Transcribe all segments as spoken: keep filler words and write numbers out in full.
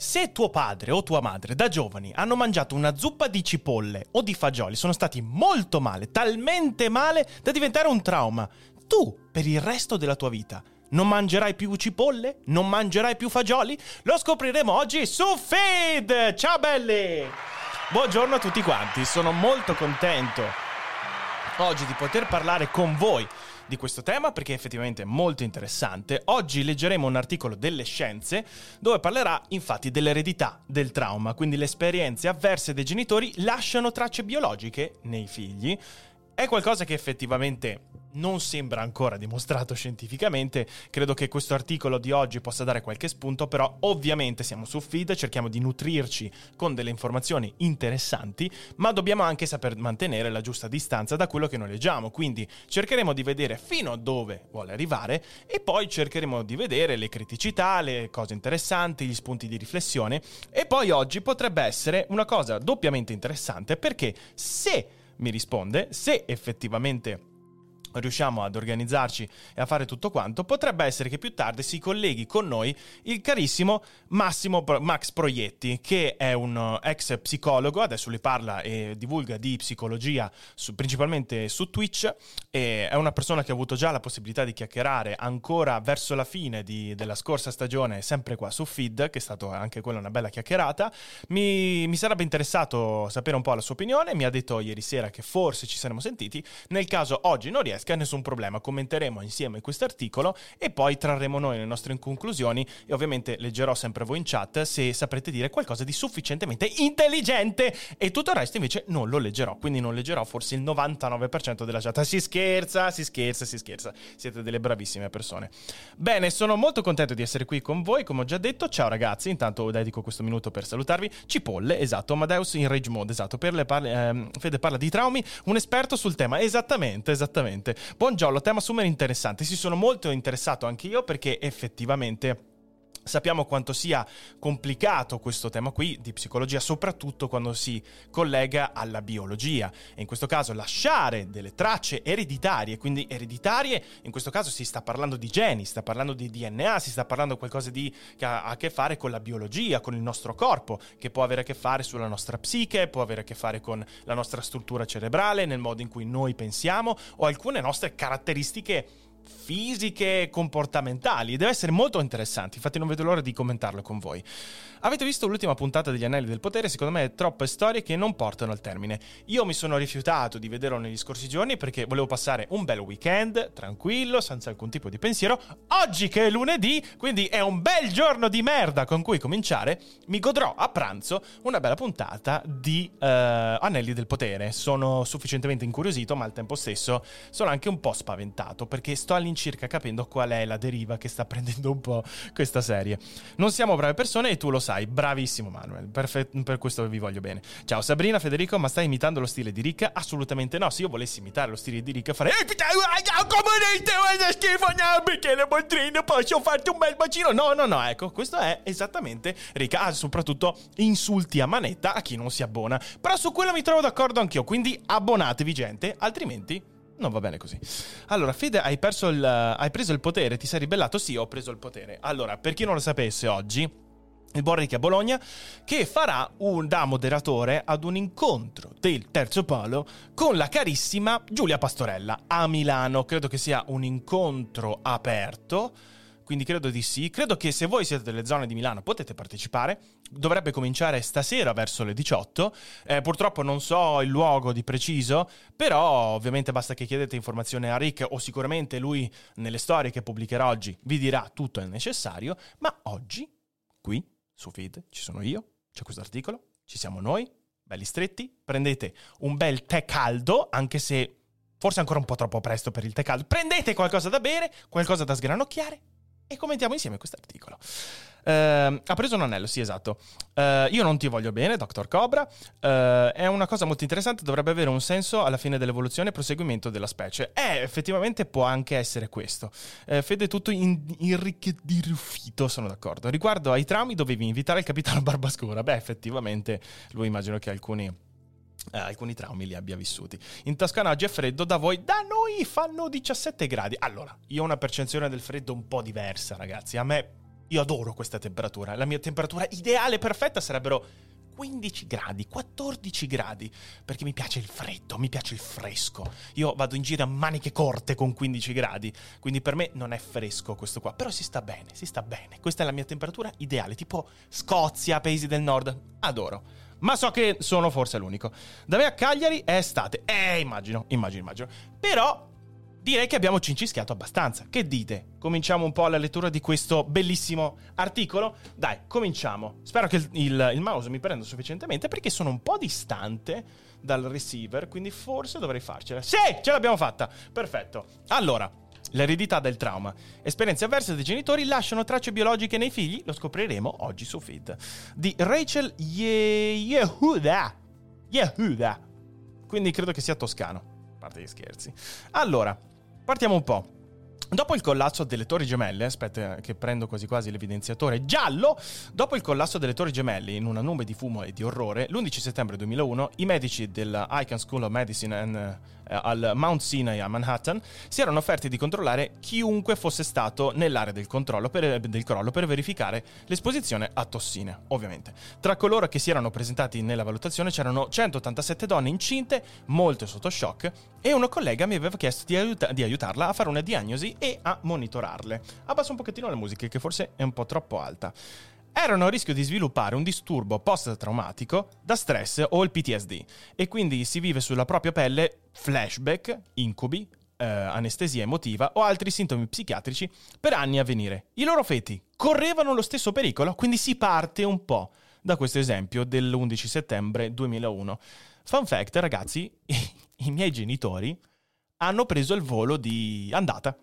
Se tuo padre o tua madre da giovani hanno mangiato una zuppa di cipolle o di fagioli, sono stati molto male, talmente male da diventare un trauma. Tu, per il resto della tua vita, non mangerai più cipolle? Non mangerai più fagioli? Lo scopriremo oggi su Feed! Ciao belli! Buongiorno a tutti quanti, sono molto contento oggi di poter parlare con voi di questo tema perché è effettivamente molto interessante. Oggi leggeremo un articolo delle Scienze dove parlerà infatti dell'eredità del trauma, quindi le esperienze avverse dei genitori lasciano tracce biologiche nei figli. È qualcosa che effettivamente non sembra ancora dimostrato scientificamente. Credo che questo articolo di oggi possa dare qualche spunto, però ovviamente siamo su Feed, cerchiamo di nutrirci con delle informazioni interessanti, ma dobbiamo anche saper mantenere la giusta distanza da quello che noi leggiamo, quindi cercheremo di vedere fino a dove vuole arrivare e poi cercheremo di vedere le criticità, le cose interessanti, gli spunti di riflessione. E poi oggi potrebbe essere una cosa doppiamente interessante perché se mi risponde, se effettivamente riusciamo ad organizzarci e a fare tutto quanto, potrebbe essere che più tardi si colleghi con noi il carissimo Massimo Pro- Max Proietti, che è un ex psicologo, adesso lui parla e divulga di psicologia su, principalmente su Twitch, e è una persona che ho avuto già la possibilità di chiacchierare ancora verso la fine di, della scorsa stagione, sempre qua su Feed, che è stato anche quella una bella chiacchierata. Mi, mi sarebbe interessato sapere un po' la sua opinione, mi ha detto ieri sera che forse ci saremmo sentiti, nel caso oggi non riesco, nessun problema, commenteremo insieme questo articolo e poi trarremo noi le nostre conclusioni e ovviamente leggerò sempre voi in chat se saprete dire qualcosa di sufficientemente intelligente e tutto il resto invece non lo leggerò, quindi non leggerò forse il novantanove per cento della chat. Si scherza, si scherza, si scherza, siete delle bravissime persone. Bene, sono molto contento di essere qui con voi, come ho già detto. Ciao ragazzi, intanto dedico questo minuto per salutarvi. Cipolle, esatto, Amadeus in rage mode, esatto, per le parli, ehm, Fede parla di traumi, un esperto sul tema, esattamente, esattamente. Buongiorno, tema super interessante. Sì, sono molto interessato anche io perché effettivamente sappiamo quanto sia complicato questo tema qui di psicologia, soprattutto quando si collega alla biologia. E in questo caso lasciare delle tracce ereditarie, quindi ereditarie, in questo caso si sta parlando di geni, si sta parlando di D N A, si sta parlando di qualcosa di, che ha a che fare con la biologia, con il nostro corpo, che può avere a che fare sulla nostra psiche, può avere a che fare con la nostra struttura cerebrale, nel modo in cui noi pensiamo, o alcune nostre caratteristiche fisiche, comportamentali. Deve essere molto interessante, infatti non vedo l'ora di commentarlo con voi. Avete visto l'ultima puntata degli Anelli del Potere? Secondo me troppe storie che non portano al termine. Io mi sono rifiutato di vederlo negli scorsi giorni perché volevo passare un bel weekend tranquillo, senza alcun tipo di pensiero. Oggi che è lunedì, quindi è un bel giorno di merda con cui cominciare, mi godrò a pranzo una bella puntata di uh, Anelli del Potere. Sono sufficientemente incuriosito, ma al tempo stesso sono anche un po' spaventato perché sto all'incirca capendo qual è la deriva che sta prendendo un po' questa serie. Non siamo brave persone e tu lo sai. Bravissimo Manuel, perfetto, per questo vi voglio bene. Ciao Sabrina, Federico, ma stai imitando lo stile di Rick? Assolutamente no, se io volessi imitare lo stile di Rick farei posso farti un bel bacino. No, no, no, ecco, questo è esattamente Rick. Ah, soprattutto insulti a manetta a chi non si abbona. Però su quello mi trovo d'accordo anch'io, quindi abbonatevi gente, altrimenti No, va bene così. Allora, Feed, hai perso il, hai preso il potere, ti sei ribellato? Sì, ho preso il potere. Allora, per chi non lo sapesse, oggi il Borghi a Bologna, che farà un, da moderatore ad un incontro del Terzo Polo con la carissima Giulia Pastorella a Milano. Credo che sia un incontro aperto, quindi credo di sì. Credo che se voi siete delle zone di Milano potete partecipare. Dovrebbe cominciare stasera verso le diciotto. Eh, purtroppo non so il luogo di preciso, però ovviamente basta che chiedete informazione a Rick, o sicuramente lui nelle storie che pubblicherà oggi vi dirà tutto il necessario. Ma oggi, qui, su Feed, ci sono io, c'è questo articolo, ci siamo noi, belli stretti, prendete un bel tè caldo, anche se forse è ancora un po' troppo presto per il tè caldo, prendete qualcosa da bere, qualcosa da sgranocchiare e commentiamo insieme questo articolo. Uh, ha preso un anello, sì, esatto. Uh, io non ti voglio bene, Doctor Cobra. Uh, è una cosa molto interessante, dovrebbe avere un senso alla fine dell'evoluzione e proseguimento della specie. Eh, effettivamente può anche essere questo. Uh, Fede tutto irricchito, sono d'accordo. Riguardo ai traumi, dovevi invitare il capitano Barbascura. Beh, effettivamente, lui immagino che alcuni... Eh, alcuni traumi li abbia vissuti. In Toscana oggi è freddo, da voi, da noi fanno diciassette gradi. Allora, io ho una percezione del freddo un po' diversa, ragazzi. A me, io adoro questa temperatura. La mia temperatura ideale, perfetta, sarebbero quindici gradi, quattordici gradi, perché mi piace il freddo, mi piace il fresco. Io vado in giro a maniche corte con quindici gradi, quindi per me non è fresco questo qua, però si sta bene, si sta bene. Questa è la mia temperatura ideale, tipo Scozia, paesi del nord, adoro. Ma so che sono forse l'unico. Da me a Cagliari è estate. Eh, immagino, immagino, immagino. Però direi che abbiamo cincischiato abbastanza. Che dite? Cominciamo un po' la lettura di questo bellissimo articolo? Dai, cominciamo. Spero che il, il, il mouse mi prenda sufficientemente, perché sono un po' distante dal receiver, quindi forse dovrei farcela. Sì, ce l'abbiamo fatta. Perfetto. Allora, l'eredità del trauma. Esperienze avverse dei genitori lasciano tracce biologiche nei figli, lo scopriremo oggi su Feed. Di Rachel Yehuda. Yehuda. Quindi credo che sia toscano. A parte gli scherzi. Allora, partiamo un po'. Dopo il collasso delle torri gemelle, aspetta che prendo quasi quasi l'evidenziatore giallo, dopo il collasso delle torri gemelle in una nube di fumo e di orrore, l'undici settembre duemilauno, i medici dell'Icahn School of Medicine and, uh, al Mount Sinai a Manhattan si erano offerti di controllare chiunque fosse stato nell'area del, controllo per, del crollo per verificare l'esposizione a tossine, ovviamente. Tra coloro che si erano presentati nella valutazione c'erano centottantasette donne incinte, molte sotto shock, e una collega mi aveva chiesto di, aiuta- di aiutarla a fare una diagnosi e a monitorarle. Abbasso un pochettino le musiche, che forse è un po' troppo alta. Erano a rischio di sviluppare un disturbo post-traumatico da stress o il P T S D, e quindi si vive sulla propria pelle flashback, incubi, eh, anestesia emotiva o altri sintomi psichiatrici per anni a venire. I loro feti correvano lo stesso pericolo, quindi si parte un po' da questo esempio dell'undici settembre duemilauno. Fun fact, ragazzi, i miei genitori hanno preso il volo di andata.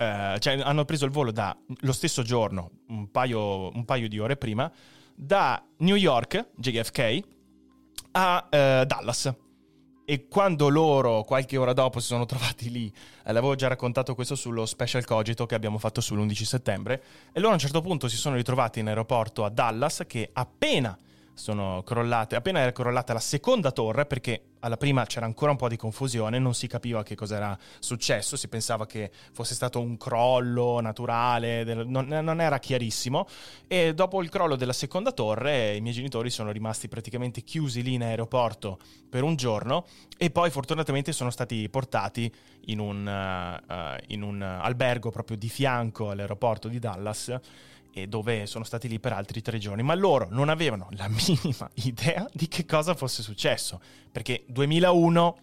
Uh, cioè hanno preso il volo da lo stesso giorno, un paio, un paio di ore prima, da New York, J F K, a uh, Dallas. E quando loro, qualche ora dopo, si sono trovati lì, eh, l'avevo già raccontato questo sullo special cogito che abbiamo fatto sull'undici settembre, e loro a un certo punto si sono ritrovati in aeroporto a Dallas, che appena sono crollate, appena era crollata la seconda torre, perché alla prima c'era ancora un po' di confusione, non si capiva che cosa era successo, si pensava che fosse stato un crollo naturale, non, non era chiarissimo, e dopo il crollo della seconda torre i miei genitori sono rimasti praticamente chiusi lì in aeroporto per un giorno, e poi fortunatamente sono stati portati in un, uh, in un albergo proprio di fianco all'aeroporto di Dallas, e dove sono stati lì per altri tre giorni. Ma loro non avevano la minima idea di che cosa fosse successo, perché duemilauno,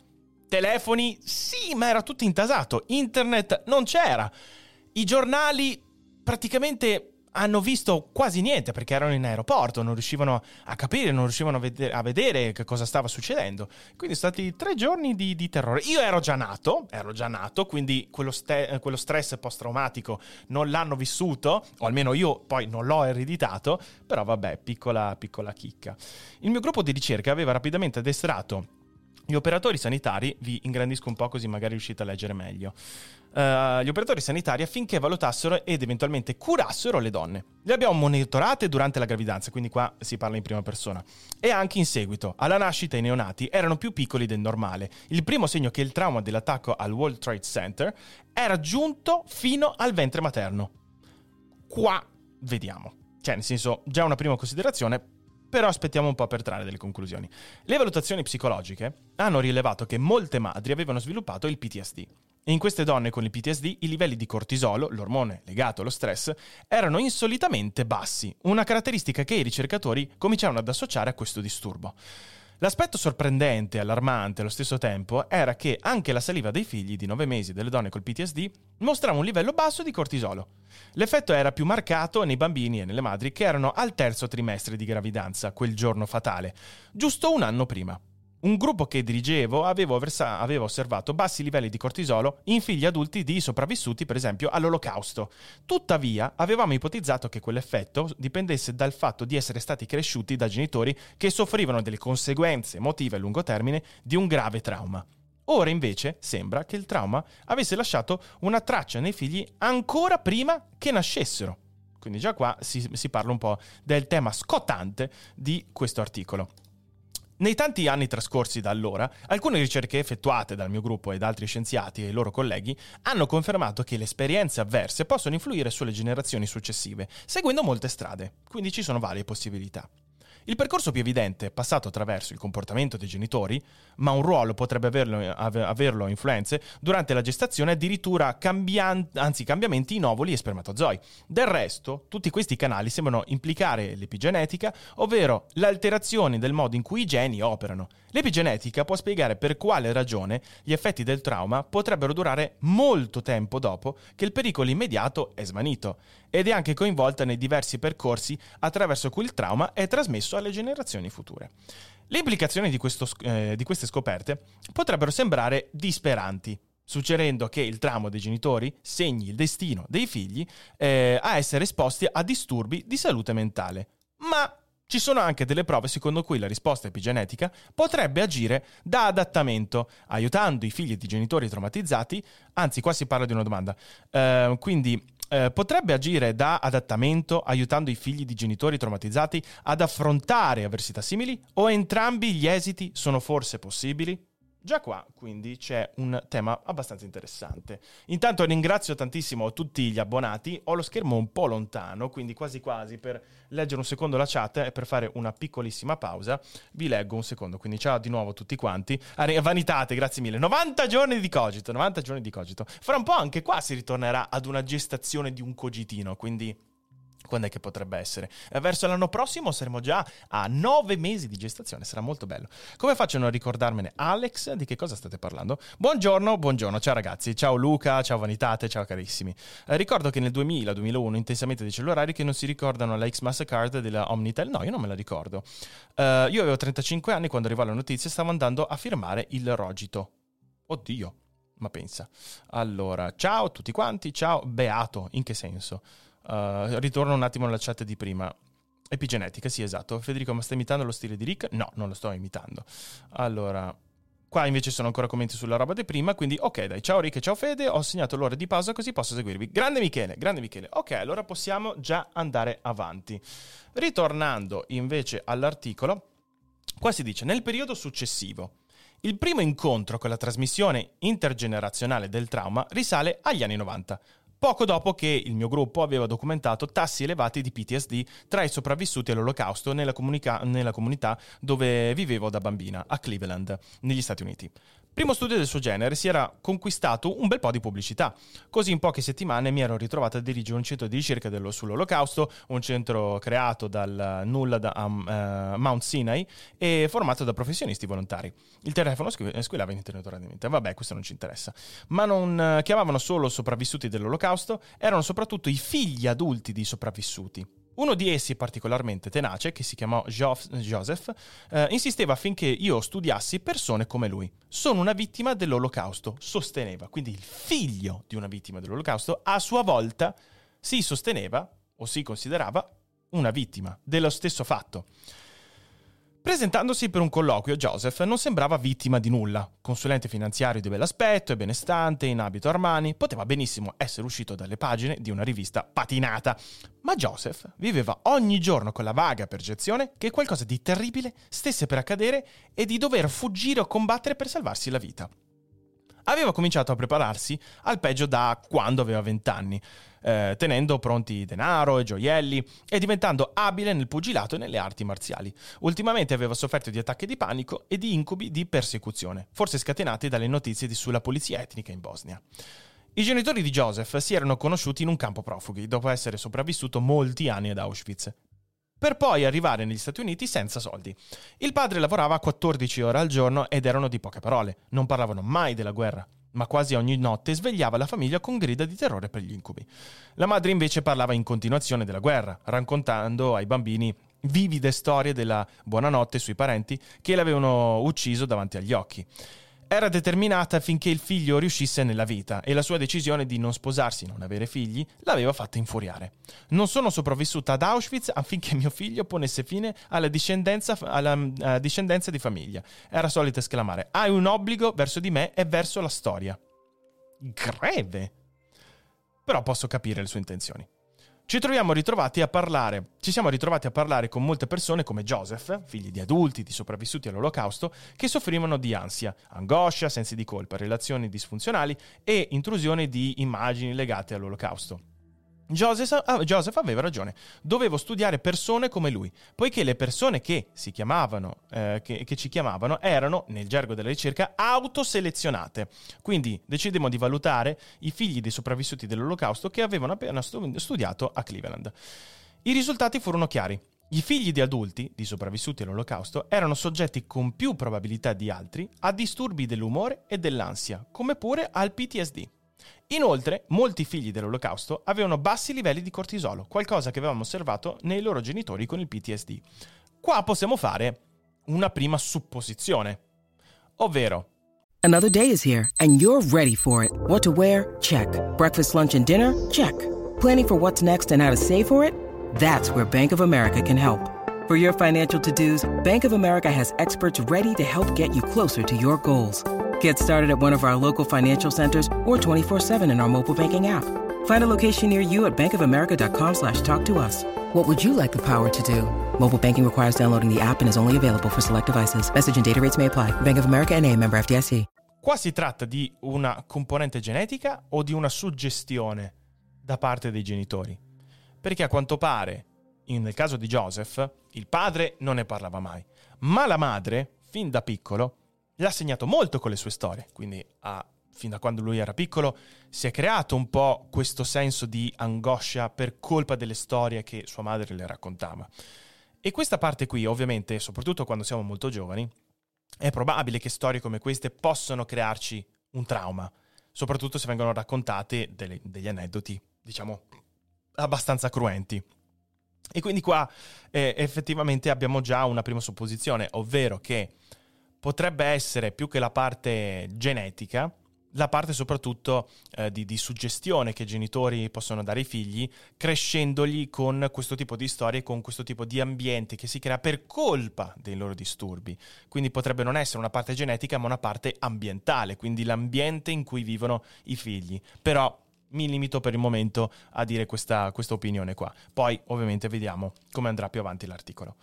telefoni sì, ma era tutto intasato, internet non c'era, i giornali praticamente hanno visto quasi niente perché erano in aeroporto, non riuscivano a capire, non riuscivano a vedere, a vedere che cosa stava succedendo. Quindi sono stati tre giorni di, di terrore. Io ero già nato, ero già nato, quindi quello, ste- quello stress post-traumatico non l'hanno vissuto, o almeno io poi non l'ho ereditato, però vabbè, piccola, piccola chicca. Il mio gruppo di ricerca aveva rapidamente addestrato Gli operatori sanitari, vi ingrandisco un po' così magari riuscite a leggere meglio, uh, gli operatori sanitari affinché valutassero ed eventualmente curassero le donne. Le abbiamo monitorate durante la gravidanza, quindi qua si parla in prima persona, e anche in seguito. Alla nascita i neonati erano più piccoli del normale. Il primo segno che il trauma dell'attacco al World Trade Center era giunto fino al ventre materno. Qua vediamo. Cioè, nel senso, già una prima considerazione. Però aspettiamo un po' per trarre delle conclusioni. Le valutazioni psicologiche hanno rilevato che molte madri avevano sviluppato il P T S D. In queste donne con il P T S D i livelli di cortisolo, l'ormone legato allo stress, erano insolitamente bassi, una caratteristica che i ricercatori cominciarono ad associare a questo disturbo. L'aspetto sorprendente e allarmante allo stesso tempo era che anche la saliva dei figli di nove mesi delle donne col P T S D mostrava un livello basso di cortisolo. L'effetto era più marcato nei bambini e nelle madri che erano al terzo trimestre di gravidanza, quel giorno fatale, giusto un anno prima. Un gruppo che dirigevo avevo, versa- avevo osservato bassi livelli di cortisolo in figli adulti di sopravvissuti, per esempio, all'Olocausto. Tuttavia, avevamo ipotizzato che quell'effetto dipendesse dal fatto di essere stati cresciuti da genitori che soffrivano delle conseguenze emotive a lungo termine di un grave trauma. Ora invece sembra che il trauma avesse lasciato una traccia nei figli ancora prima che nascessero. Quindi già qua si, si parla un po' del tema scottante di questo articolo. Nei tanti anni trascorsi da allora, alcune ricerche effettuate dal mio gruppo e da altri scienziati e i loro colleghi hanno confermato che le esperienze avverse possono influire sulle generazioni successive, seguendo molte strade, quindi ci sono varie possibilità. Il percorso più evidente è passato attraverso il comportamento dei genitori, ma un ruolo potrebbe averlo, averlo influenze durante la gestazione, addirittura cambian- anzi, cambiamenti in ovuli e spermatozoi. Del resto, tutti questi canali sembrano implicare l'epigenetica, ovvero l'alterazione del modo in cui i geni operano. L'epigenetica può spiegare per quale ragione gli effetti del trauma potrebbero durare molto tempo dopo che il pericolo immediato è svanito, ed è anche coinvolta nei diversi percorsi attraverso cui il trauma è trasmesso alle generazioni future. Le implicazioni di, questo, eh, di queste scoperte potrebbero sembrare disperanti, suggerendo che il trauma dei genitori segni il destino dei figli eh, a essere esposti a disturbi di salute mentale. Ma ci sono anche delle prove secondo cui la risposta epigenetica potrebbe agire da adattamento, aiutando i figli di genitori traumatizzati, anzi qua si parla di una domanda, eh, quindi... Eh, potrebbe agire da adattamento aiutando i figli di genitori traumatizzati ad affrontare avversità simili, o entrambi gli esiti sono forse possibili? Già qua, quindi, c'è un tema abbastanza interessante. Intanto ringrazio tantissimo tutti gli abbonati, ho lo schermo un po' lontano, quindi quasi quasi per leggere un secondo la chat e per fare una piccolissima pausa, vi leggo un secondo, quindi ciao di nuovo a tutti quanti. Are- vanitate, grazie mille. novanta giorni di cogito, novanta giorni di cogito. Fra un po' anche qua si ritornerà ad una gestazione di un cogitino, quindi... quando è che potrebbe essere? Verso l'anno prossimo saremo già a nove mesi di gestazione, sarà molto bello. Come facciano a ricordarmene, Alex? Di che cosa state parlando? Buongiorno, buongiorno, ciao ragazzi, ciao Luca, ciao Vanitate, ciao carissimi. Eh, ricordo che nel duemila duemilauno intensamente dei cellulari che non si ricordano la X-Mastercard della Omnitel, no, io non me la ricordo. Eh, io avevo trentacinque anni quando arrivò la notizia, stavo andando a firmare il rogito. Oddio, ma pensa. Allora, ciao a tutti quanti, ciao Beato, in che senso? Uh, ritorno un attimo alla chat di prima. Epigenetica, sì, esatto. Federico, ma stai imitando lo stile di Rick? No, non lo sto imitando. Allora, qua invece sono ancora commenti sulla roba di prima, quindi ok, dai, ciao Rick e ciao Fede, ho segnato l'ora di pausa così posso seguirvi. Grande Michele, grande Michele. Ok, allora possiamo già andare avanti. Ritornando invece all'articolo, qua si dice nel periodo successivo. Il primo incontro con la trasmissione intergenerazionale del trauma risale agli anni novanta. Poco dopo che il mio gruppo aveva documentato tassi elevati di P T S D tra i sopravvissuti all'Olocausto nella, comunica- nella comunità dove vivevo da bambina, a Cleveland, negli Stati Uniti. Primo studio del suo genere, si era conquistato un bel po' di pubblicità. Così in poche settimane mi ero ritrovata a dirigere un centro di ricerca dello- sull'Olocausto, un centro creato dal nulla da um, uh, Mount Sinai e formato da professionisti volontari. Il telefono squ- squillava interromputamente. Vabbè, questo non ci interessa. Ma non uh, chiamavano solo sopravvissuti dell'Olocausto, erano soprattutto i figli adulti di sopravvissuti. Uno di essi particolarmente tenace, che si chiamò Joseph, eh, insisteva affinché io studiassi persone come lui. Sono una vittima dell'Olocausto, sosteneva. Quindi il figlio di una vittima dell'Olocausto a sua volta si sosteneva o si considerava una vittima dello stesso fatto. Presentandosi per un colloquio, Joseph non sembrava vittima di nulla. Consulente finanziario di bell'aspetto e benestante, in abito Armani, poteva benissimo essere uscito dalle pagine di una rivista patinata. Ma Joseph viveva ogni giorno con la vaga percezione che qualcosa di terribile stesse per accadere e di dover fuggire o combattere per salvarsi la vita. Aveva cominciato a prepararsi al peggio da quando aveva vent'anni, eh, tenendo pronti denaro e gioielli e diventando abile nel pugilato e nelle arti marziali. Ultimamente aveva sofferto di attacchi di panico e di incubi di persecuzione, forse scatenati dalle notizie di sulla polizia etnica in Bosnia. I genitori di Joseph si erano conosciuti in un campo profughi, dopo essere sopravvissuto molti anni ad Auschwitz, per poi arrivare negli Stati Uniti senza soldi. Il padre lavorava quattordici ore al giorno ed erano di poche parole, non parlavano mai della guerra, ma quasi ogni notte svegliava la famiglia con grida di terrore per gli incubi. La madre invece parlava in continuazione della guerra, raccontando ai bambini vivide storie della buonanotte sui parenti che l'avevano ucciso davanti agli occhi. Era determinata finché il figlio riuscisse nella vita e la sua decisione di non sposarsi e non avere figli l'aveva fatta infuriare. Non sono sopravvissuta ad Auschwitz affinché mio figlio ponesse fine alla discendenza, alla, alla discendenza di famiglia. Era solita esclamare: hai un obbligo verso di me e verso la storia. Greve! Però posso capire le sue intenzioni. Ci troviamo ritrovati a parlare. Ci siamo ritrovati a parlare con molte persone come Joseph, figli di adulti, di sopravvissuti all'Olocausto, che soffrivano di ansia, angoscia, sensi di colpa, relazioni disfunzionali e intrusione di immagini legate all'Olocausto. Joseph, Joseph aveva ragione. Dovevo studiare persone come lui, poiché le persone che si chiamavano, eh, che, che ci chiamavano erano, nel gergo della ricerca, autoselezionate. Quindi decidemmo di valutare i figli dei sopravvissuti dell'Olocausto che avevano appena studiato a Cleveland. I risultati furono chiari. I figli di adulti, di sopravvissuti all'Olocausto, erano soggetti con più probabilità di altri a disturbi dell'umore e dell'ansia, come pure al P T S D. Inoltre, molti figli dell'Olocausto avevano bassi livelli di cortisolo, qualcosa che avevamo osservato nei loro genitori con il P T S D. Qua possiamo fare una prima supposizione, ovvero: Another day is here and you're ready for it. What to wear? Check. Breakfast, lunch and dinner? Check. Planning for what's next and how to save for it? That's where Bank of America can help. For your financial to-dos, Bank of America has experts ready to help get you closer to your goals. Get started at one of our local financial centers or twenty-four seven in our mobile banking app. Find a location near you at bankofamerica.com slash talk to us. What would you like the power to do? Mobile banking requires downloading the app and is only available for select devices. Message and data rates may apply. Bank of America N A, member F D I C. Qua si tratta di una componente genetica o di una suggestione da parte dei genitori? Perché a quanto pare, in, nel caso di Joseph, il padre non ne parlava mai, ma la madre, fin da piccolo, l'ha segnato molto con le sue storie, quindi ah, fin da quando lui era piccolo si è creato un po' questo senso di angoscia per colpa delle storie che sua madre le raccontava. E questa parte qui, ovviamente, soprattutto quando siamo molto giovani, è probabile che storie come queste possano crearci un trauma, soprattutto se vengono raccontate delle, degli aneddoti, diciamo, abbastanza cruenti. E quindi qua eh, effettivamente abbiamo già una prima supposizione, ovvero che potrebbe essere, più che la parte genetica, la parte soprattutto eh, di, di suggestione che i genitori possono dare ai figli, crescendoli con questo tipo di storie, con questo tipo di ambiente che si crea per colpa dei loro disturbi. Quindi potrebbe non essere una parte genetica, ma una parte ambientale, quindi l'ambiente in cui vivono i figli. Però mi limito per il momento a dire questa, questa opinione qua. Poi ovviamente vediamo come andrà più avanti l'articolo.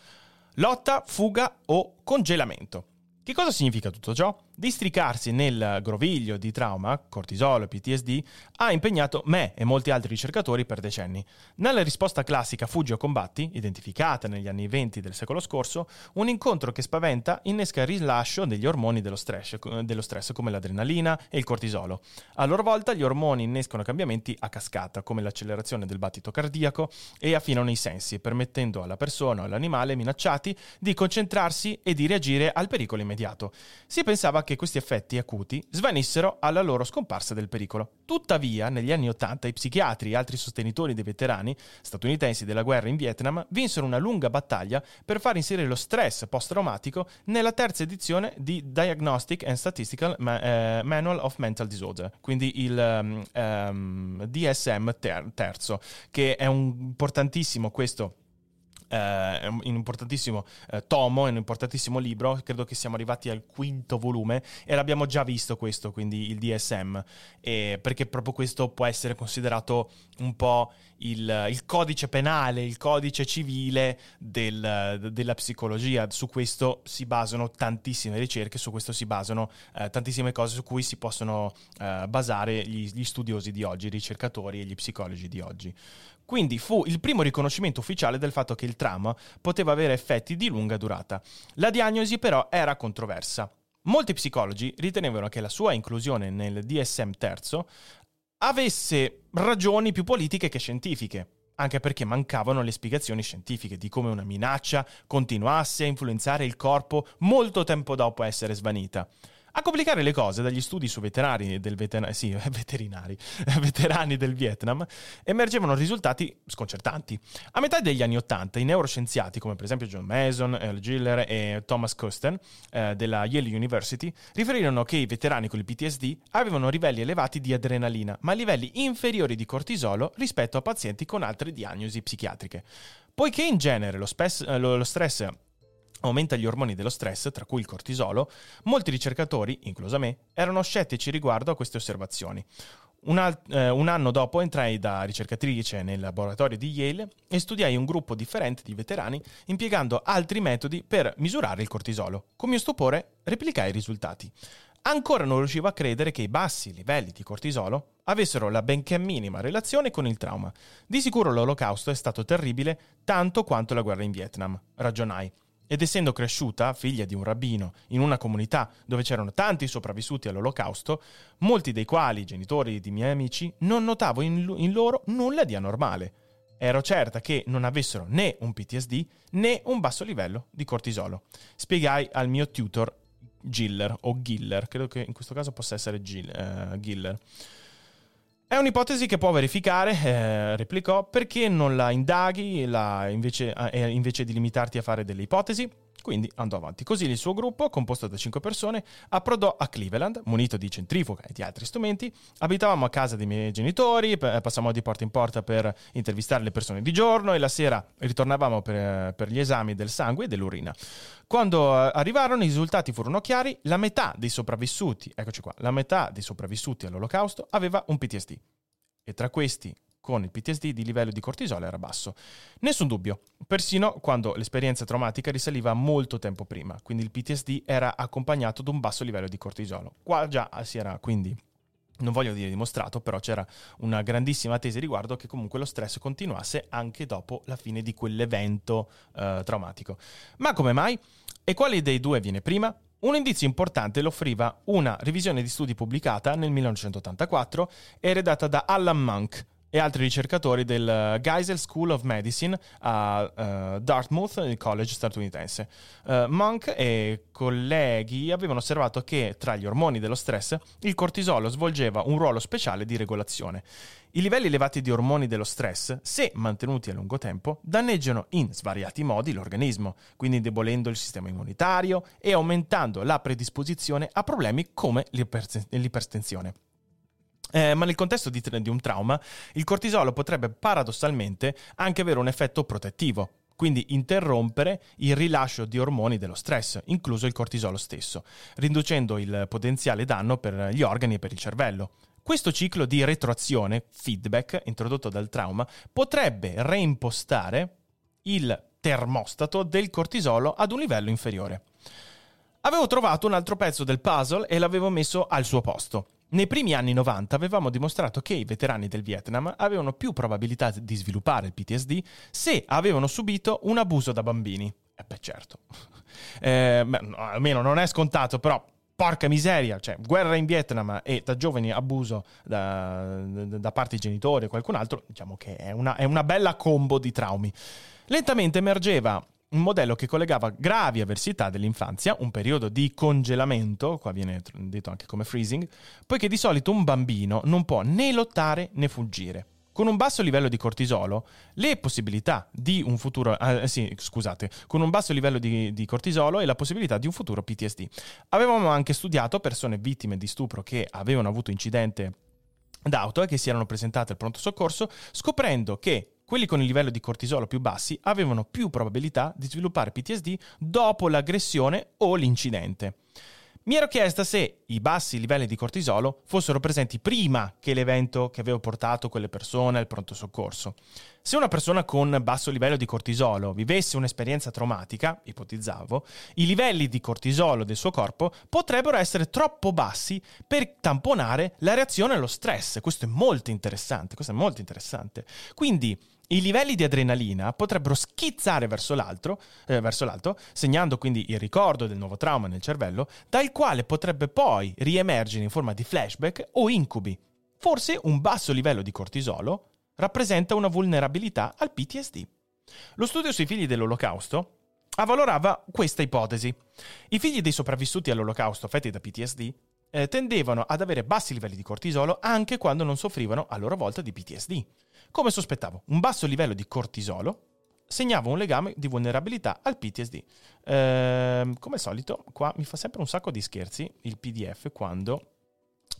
Lotta, fuga o congelamento. Che cosa significa tutto ciò? Districarsi nel groviglio di trauma, cortisolo e P T S D ha impegnato me e molti altri ricercatori per decenni. Nella risposta classica fuggi o combatti, identificata negli anni venti del secolo scorso, un incontro che spaventa innesca il rilascio degli ormoni dello stress, dello stress come l'adrenalina e il cortisolo. A loro volta gli ormoni innescano cambiamenti a cascata, come l'accelerazione del battito cardiaco, e affinano i sensi, permettendo alla persona o all'animale minacciati di concentrarsi e di reagire al pericolo immediato. Immediato. Si pensava che questi effetti acuti svanissero alla loro scomparsa del pericolo. Tuttavia, negli anni Ottanta, i psichiatri e altri sostenitori dei veterani statunitensi della guerra in Vietnam vinsero una lunga battaglia per far inserire lo stress post-traumatico nella terza edizione di Diagnostic and Statistical Manual of Mental Disorder, quindi il um, D S M terzo, che è un importantissimo questo eh, è un importantissimo eh, tomo, è un importantissimo libro, credo che siamo arrivati al quinto volume e l'abbiamo già visto questo, quindi il D S M, eh, perché proprio questo può essere considerato un po' il, il codice penale, il codice civile del, della psicologia. Su questo si basano tantissime ricerche, su questo si basano eh, tantissime cose su cui si possono eh, basare gli, gli studiosi di oggi, i ricercatori e gli psicologi di oggi. Quindi fu il primo riconoscimento ufficiale del fatto che il trauma poteva avere effetti di lunga durata. La diagnosi però era controversa. Molti psicologi ritenevano che la sua inclusione nel D S M terzo avesse ragioni più politiche che scientifiche, anche perché mancavano le spiegazioni scientifiche di come una minaccia continuasse a influenzare il corpo molto tempo dopo essere svanita. A complicare le cose, dagli studi su veterani del veterina- sì, veterinari, veterani del Vietnam emergevano risultati sconcertanti. A metà degli anni Ottanta, i neuroscienziati, come per esempio John Mason, Earl Giller e Thomas Kusten eh, della Yale University, riferirono che i veterani con il P T S D avevano livelli elevati di adrenalina, ma livelli inferiori di cortisolo rispetto a pazienti con altre diagnosi psichiatriche. Poiché in genere lo, spes- lo stress aumenta gli ormoni dello stress, tra cui il cortisolo, molti ricercatori, incluso me, erano scettici riguardo a queste osservazioni. Un, alt- eh, un anno dopo entrai da ricercatrice nel laboratorio di Yale e studiai un gruppo differente di veterani impiegando altri metodi per misurare il cortisolo. Con mio stupore replicai i risultati. Ancora non riuscivo a credere che i bassi livelli di cortisolo avessero la benché minima relazione con il trauma. Di sicuro l'Olocausto è stato terribile tanto quanto la guerra in Vietnam, ragionai. Ed essendo cresciuta, figlia di un rabbino, in una comunità dove c'erano tanti sopravvissuti all'Olocausto, molti dei quali genitori di miei amici, non notavo in, in loro nulla di anormale. Ero certa che non avessero né un P T S D né un basso livello di cortisolo. Spiegai al mio tutor Giller, o Giller, credo che in questo caso possa essere Gil, uh, Giller. È un'ipotesi che può verificare, eh, replicò, perché non la indaghi la, invece, eh, invece di limitarti a fare delle ipotesi? Quindi andò avanti. Così il suo gruppo, composto da cinque persone, approdò a Cleveland, munito di centrifuga e di altri strumenti. Abitavamo a casa dei miei genitori, passavamo di porta in porta per intervistare le persone di giorno e la sera ritornavamo per, per gli esami del sangue e dell'urina. Quando arrivarono i risultati furono chiari, la metà dei sopravvissuti, eccoci qua, la metà dei sopravvissuti all'Olocausto aveva un P T S D e tra questi con il P T S D di livello di cortisolo era basso. Nessun dubbio, persino quando l'esperienza traumatica risaliva molto tempo prima, quindi il P T S D era accompagnato da un basso livello di cortisolo. Qua già si era quindi, non voglio dire dimostrato, però c'era una grandissima tesi riguardo che comunque lo stress continuasse anche dopo la fine di quell'evento eh, traumatico. Ma come mai? E quale dei due viene prima? Un indizio importante lo offriva una revisione di studi pubblicata nel millenovecentottantaquattro e redatta da Allan Munck e altri ricercatori del Geisel School of Medicine a uh, Dartmouth, il college statunitense. Uh, Monk e colleghi avevano osservato che tra gli ormoni dello stress il cortisolo svolgeva un ruolo speciale di regolazione. I livelli elevati di ormoni dello stress, se mantenuti a lungo tempo, danneggiano in svariati modi l'organismo, quindi indebolendo il sistema immunitario e aumentando la predisposizione a problemi come l'iper- l'ipertensione. Eh, ma nel contesto di, di un trauma, il cortisolo potrebbe paradossalmente anche avere un effetto protettivo, quindi interrompere il rilascio di ormoni dello stress, incluso il cortisolo stesso, riducendo il potenziale danno per gli organi e per il cervello. Questo ciclo di retroazione, feedback, introdotto dal trauma, potrebbe reimpostare il termostato del cortisolo ad un livello inferiore. Avevo trovato un altro pezzo del puzzle e l'avevo messo al suo posto. Nei primi anni novanta avevamo dimostrato che i veterani del Vietnam avevano più probabilità di sviluppare il P T S D se avevano subito un abuso da bambini. Eh beh, certo. Eh, beh, no, almeno non è scontato, però, porca miseria, cioè, guerra in Vietnam e da giovani abuso da, da parte dei genitori o qualcun altro, diciamo che è una, è una bella combo di traumi. Lentamente emergeva un modello che collegava gravi avversità dell'infanzia, un periodo di congelamento, qua viene detto anche come freezing, poiché di solito un bambino non può né lottare né fuggire. Con un basso livello di cortisolo, le possibilità di un futuro... Eh, sì, scusate, con un basso livello di, di cortisolo e la possibilità di un futuro P T S D. Avevamo anche studiato persone vittime di stupro che avevano avuto incidente d'auto e che si erano presentate al pronto soccorso, scoprendo che Quelli con il livello di cortisolo più bassi avevano più probabilità di sviluppare P T S D dopo l'aggressione o l'incidente. Mi ero chiesta se i bassi livelli di cortisolo fossero presenti prima che l'evento che aveva portato quelle persone al pronto soccorso. Se una persona con basso livello di cortisolo vivesse un'esperienza traumatica, ipotizzavo, i livelli di cortisolo del suo corpo potrebbero essere troppo bassi per tamponare la reazione allo stress. Questo è molto interessante, questo è molto interessante. Quindi i livelli di adrenalina potrebbero schizzare verso l'alto, eh, verso l'alto, segnando quindi il ricordo del nuovo trauma nel cervello, dal quale potrebbe poi riemergere in forma di flashback o incubi. Forse un basso livello di cortisolo rappresenta una vulnerabilità al P T S D. Lo studio sui figli dell'Olocausto avvalorava questa ipotesi. I figli dei sopravvissuti all'Olocausto affetti da P T S D eh, tendevano ad avere bassi livelli di cortisolo anche quando non soffrivano a loro volta di P T S D. Come sospettavo, un basso livello di cortisolo segnava un legame di vulnerabilità al P T S D. Ehm, come al solito, qua mi fa sempre un sacco di scherzi il P D F quando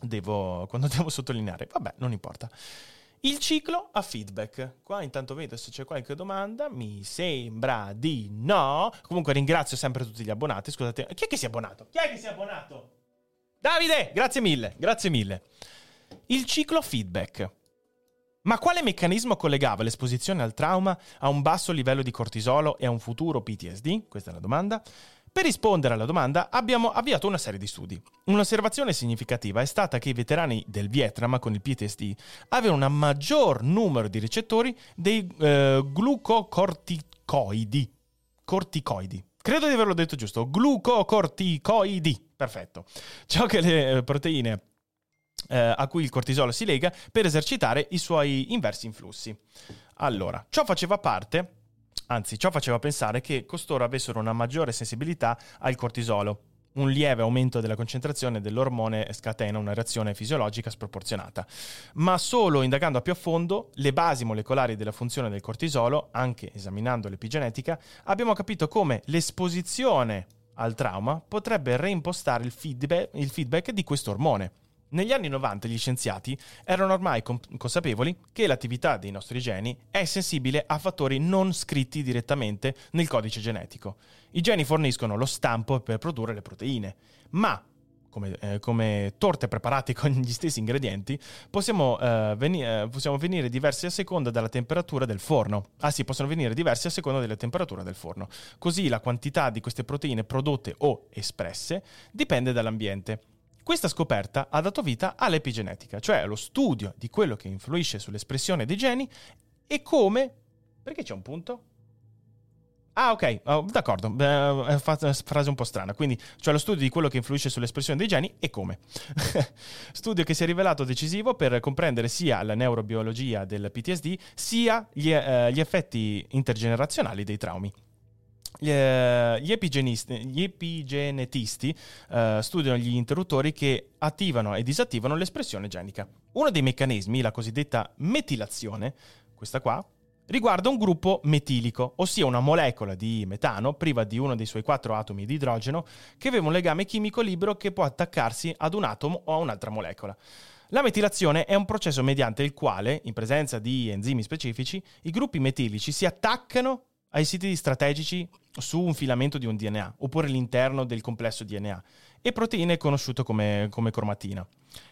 devo, quando devo sottolineare. Vabbè, non importa. Il ciclo a feedback. Qua intanto vedo se c'è qualche domanda. Mi sembra di no. Comunque ringrazio sempre tutti gli abbonati. Scusate, chi è che si è abbonato? Chi è che si è abbonato? Davide, grazie mille, grazie mille. Il ciclo feedback. Ma quale meccanismo collegava l'esposizione al trauma a un basso livello di cortisolo e a un futuro P T S D? Questa è la domanda. Per rispondere alla domanda abbiamo avviato una serie di studi. Un'osservazione significativa è stata che i veterani del Vietnam con il P T S D avevano un maggior numero di ricettori dei eh, glucocorticoidi. Corticoidi. Credo di averlo detto giusto. Glucocorticoidi. Perfetto. Ciò che le proteine a cui il cortisolo si lega per esercitare i suoi inversi influssi. Allora, ciò faceva parte, anzi, ciò faceva pensare che costoro avessero una maggiore sensibilità al cortisolo. Un lieve aumento della concentrazione dell'ormone scatena una reazione fisiologica sproporzionata. Ma solo indagando più a fondo le basi molecolari della funzione del cortisolo, anche esaminando l'epigenetica, abbiamo capito come l'esposizione al trauma potrebbe reimpostare il feedback, il feedback di questo ormone. Negli anni novanta gli scienziati erano ormai consapevoli che l'attività dei nostri geni è sensibile a fattori non scritti direttamente nel codice genetico. I geni forniscono lo stampo per produrre le proteine, ma, come, eh, come torte preparate con gli stessi ingredienti, possiamo, eh, veni- eh, possiamo venire diversi a seconda della temperatura del forno. Ah sì, possono venire diversi a seconda della temperatura del forno. Così la quantità di queste proteine prodotte o espresse dipende dall'ambiente. Questa scoperta ha dato vita all'epigenetica, cioè allo studio di quello che influisce sull'espressione dei geni e come... Perché c'è un punto? Ah, ok, oh, d'accordo, eh, è una frase un po' strana. Quindi, cioè lo studio di quello che influisce sull'espressione dei geni e come. Studio che si è rivelato decisivo per comprendere sia la neurobiologia del P T S D, sia gli, eh, gli effetti intergenerazionali dei traumi. Gli, epigenisti, gli epigenetisti uh, studiano gli interruttori che attivano e disattivano l'espressione genica. Uno dei meccanismi, la cosiddetta metilazione, questa qua, riguarda un gruppo metilico, ossia una molecola di metano priva di uno dei suoi quattro atomi di idrogeno che aveva un legame chimico libero che può attaccarsi ad un atomo o a un'altra molecola. La metilazione è un processo mediante il quale, in presenza di enzimi specifici, i gruppi metilici si attaccano ai siti strategici su un filamento di un D N A, oppure all'interno del complesso D N A, e proteine conosciute come, come cromatina.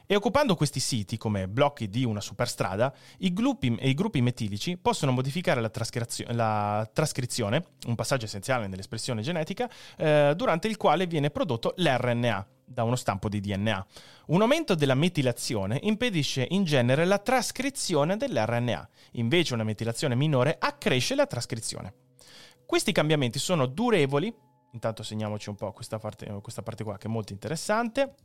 E occupando questi siti come blocchi di una superstrada, i gruppi, i gruppi metilici possono modificare la, trascrizio- la trascrizione, un passaggio essenziale nell'espressione genetica, eh, durante il quale viene prodotto l'R N A da uno stampo di D N A. Un aumento della metilazione impedisce in genere la trascrizione dell'R N A, invece una metilazione minore accresce la trascrizione. Questi cambiamenti sono durevoli, intanto segniamoci un po' questa parte, questa parte qua che è molto interessante,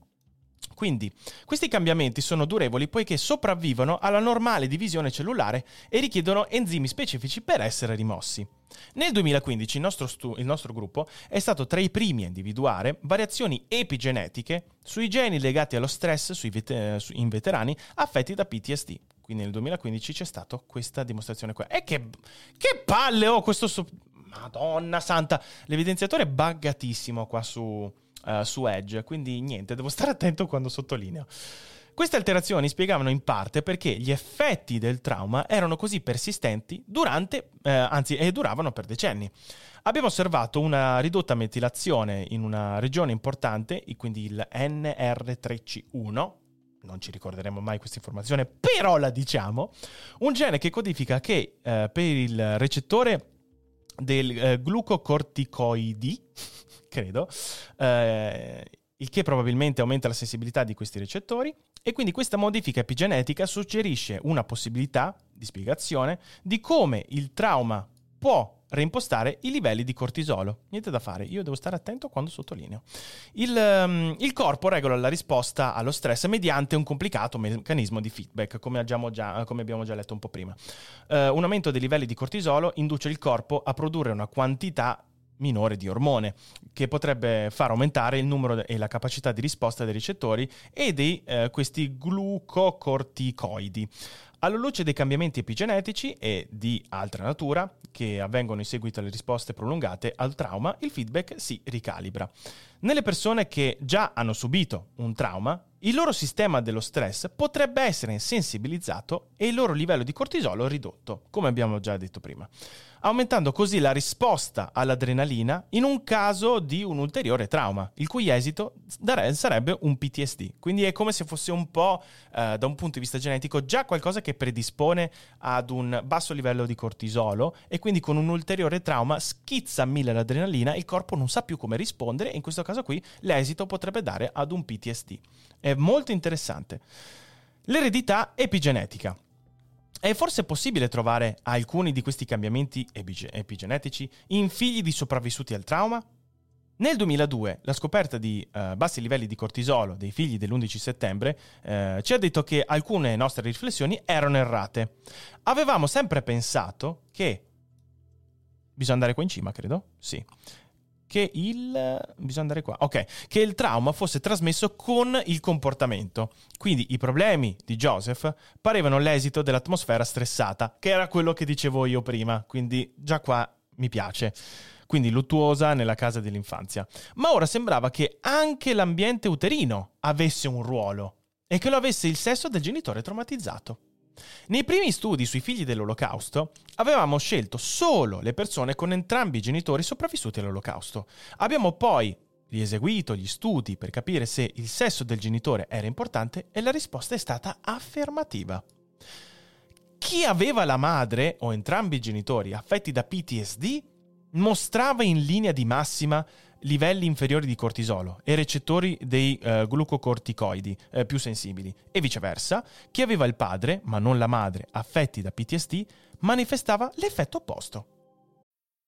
quindi questi cambiamenti sono durevoli poiché sopravvivono alla normale divisione cellulare e richiedono enzimi specifici per essere rimossi. Nel duemilaquindici il nostro, stu- il nostro gruppo è stato tra i primi a individuare variazioni epigenetiche sui geni legati allo stress sui vet- in veterani affetti da P T S D. Quindi nel duemilaquindici c'è stata questa dimostrazione qua. E che, che palle ho questo... So- Madonna santa, l'evidenziatore è buggatissimo qua su, uh, su Edge, quindi niente, devo stare attento quando sottolineo. Queste alterazioni spiegavano in parte perché gli effetti del trauma erano così persistenti durante, eh, anzi, e duravano per decenni. Abbiamo osservato una ridotta metilazione in una regione importante, quindi il N R tre C uno, non ci ricorderemo mai questa informazione, però la diciamo, un gene che codifica che eh, per il recettore del eh, glucocorticoidi, credo, eh, il che probabilmente aumenta la sensibilità di questi recettori, e quindi questa modifica epigenetica suggerisce una possibilità di spiegazione di come il trauma può reimpostare i livelli di cortisolo. Niente da fare, io devo stare attento quando sottolineo. Il, um, il corpo regola la risposta allo stress mediante un complicato meccanismo di feedback, come abbiamo già, come abbiamo già letto un po' prima. Uh, un aumento dei livelli di cortisolo induce il corpo a produrre una quantità minore di ormone, che potrebbe far aumentare il numero e la capacità di risposta dei ricettori e di eh, questi glucocorticoidi. Alla luce dei cambiamenti epigenetici e di altra natura che avvengono in seguito alle risposte prolungate al trauma, il feedback si ricalibra. Nelle persone che già hanno subito un trauma, il loro sistema dello stress potrebbe essere sensibilizzato e il loro livello di cortisolo ridotto, come abbiamo già detto prima, aumentando così la risposta all'adrenalina in un caso di un ulteriore trauma, il cui esito sarebbe un P T S D. Quindi è come se fosse un po', eh, da un punto di vista genetico, già qualcosa che predispone ad un basso livello di cortisolo, e quindi con un ulteriore trauma schizza a mille l'adrenalina, il corpo non sa più come rispondere, e in questo caso qui l'esito potrebbe dare ad un P T S D. È molto interessante. L'eredità epigenetica. È forse possibile trovare alcuni di questi cambiamenti epigenetici in figli di sopravvissuti al trauma? Nel duemiladue la scoperta di eh, bassi livelli di cortisolo dei figli dell'undici settembre eh, ci ha detto che alcune nostre riflessioni erano errate. Avevamo sempre pensato che... Bisogna andare qua in cima, credo? Sì. Che il... bisogna andare qua, ok, che il trauma fosse trasmesso con il comportamento. Quindi i problemi di Joseph parevano l'esito dell'atmosfera stressata, che era quello che dicevo io prima, quindi già qua mi piace. Quindi luttuosa nella casa dell'infanzia. Ma ora sembrava che anche l'ambiente uterino avesse un ruolo e che lo avesse il sesso del genitore traumatizzato. Nei primi studi sui figli dell'Olocausto avevamo scelto solo le persone con entrambi i genitori sopravvissuti all'Olocausto. Abbiamo poi rieseguito gli studi per capire se il sesso del genitore era importante e la risposta è stata affermativa. Chi aveva la madre o entrambi i genitori affetti da P T S D mostrava in linea di massima livelli inferiori di cortisolo e recettori dei eh, glucocorticoidi eh, più sensibili, e viceversa chi aveva il padre ma non la madre affetti da P T S D manifestava l'effetto opposto.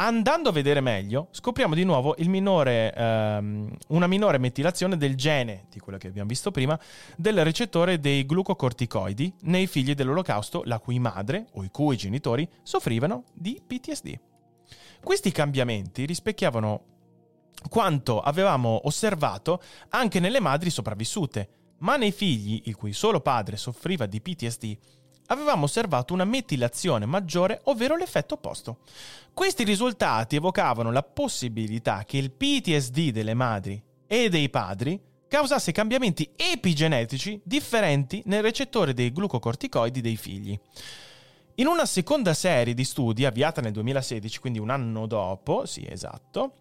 Andando a vedere meglio, scopriamo di nuovo il minore, ehm, una minore metilazione del gene, di quello che abbiamo visto prima, del recettore dei glucocorticoidi nei figli dell'Olocausto, la cui madre o i cui genitori soffrivano di P T S D. Questi cambiamenti rispecchiavano quanto avevamo osservato anche nelle madri sopravvissute, ma nei figli, il cui solo padre soffriva di P T S D, avevamo osservato una metilazione maggiore, ovvero l'effetto opposto. Questi risultati evocavano la possibilità che il P T S D delle madri e dei padri causasse cambiamenti epigenetici differenti nel recettore dei glucocorticoidi dei figli. In una seconda serie di studi, avviata nel duemilasedici, quindi un anno dopo, sì, esatto,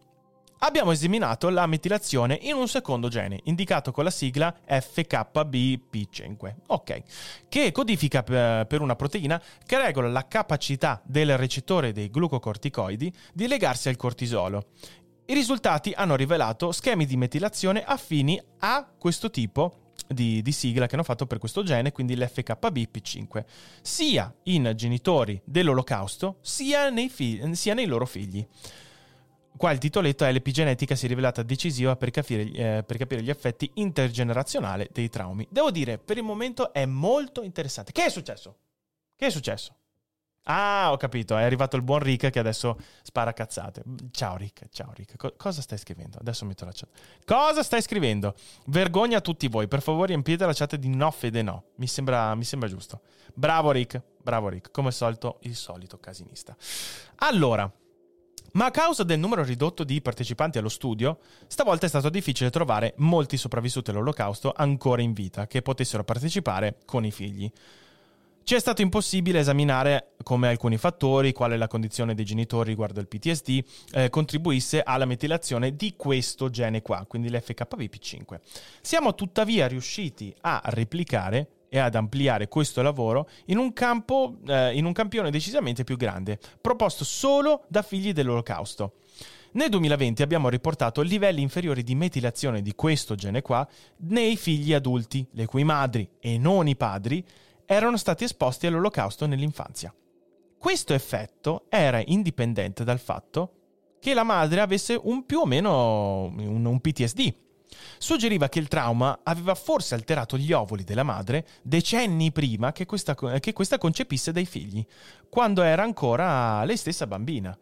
abbiamo esaminato la metilazione in un secondo gene, indicato con la sigla F K B P cinque, ok, che codifica per una proteina che regola la capacità del recettore dei glucocorticoidi di legarsi al cortisolo. I risultati hanno rivelato schemi di metilazione affini a questo tipo Di, di sigla che hanno fatto per questo gene, quindi l'F K B P cinque, sia in genitori dell'Olocausto sia nei, fig- sia nei loro figli. Qua il titoletto è "L'epigenetica si è rivelata decisiva per capire, eh, per capire gli effetti intergenerazionali dei traumi". Devo dire, per il momento è molto interessante. Che è successo? Che è successo? Ah, ho capito, è arrivato il buon Rick che adesso spara cazzate. Ciao Rick, ciao Rick. Co- cosa stai scrivendo? Adesso metto la chat. Cosa stai scrivendo? Vergogna a tutti voi, per favore riempite la chat di no fede no. Mi sembra, mi sembra giusto. Bravo Rick, bravo Rick. Come al solito, il solito casinista. Allora, ma a causa del numero ridotto di partecipanti allo studio, stavolta è stato difficile trovare molti sopravvissuti all'Olocausto ancora in vita che potessero partecipare con i figli. Ci è stato impossibile esaminare come alcuni fattori, quale la condizione dei genitori riguardo al P T S D, eh, contribuisse alla metilazione di questo gene qua, quindi l'F K B P cinque. Siamo tuttavia riusciti a replicare e ad ampliare questo lavoro in un campo, eh, in un campione decisamente più grande, proposto solo da figli dell'Olocausto. Nel duemilaventi abbiamo riportato livelli inferiori di metilazione di questo gene qua nei figli adulti, le cui madri e non i padri erano stati esposti all'Olocausto nell'infanzia. Questo effetto era indipendente dal fatto che la madre avesse un più o meno un, un P T S D. Suggeriva che il trauma aveva forse alterato gli ovuli della madre decenni prima che questa, che questa concepisse dei figli, quando era ancora lei stessa bambina.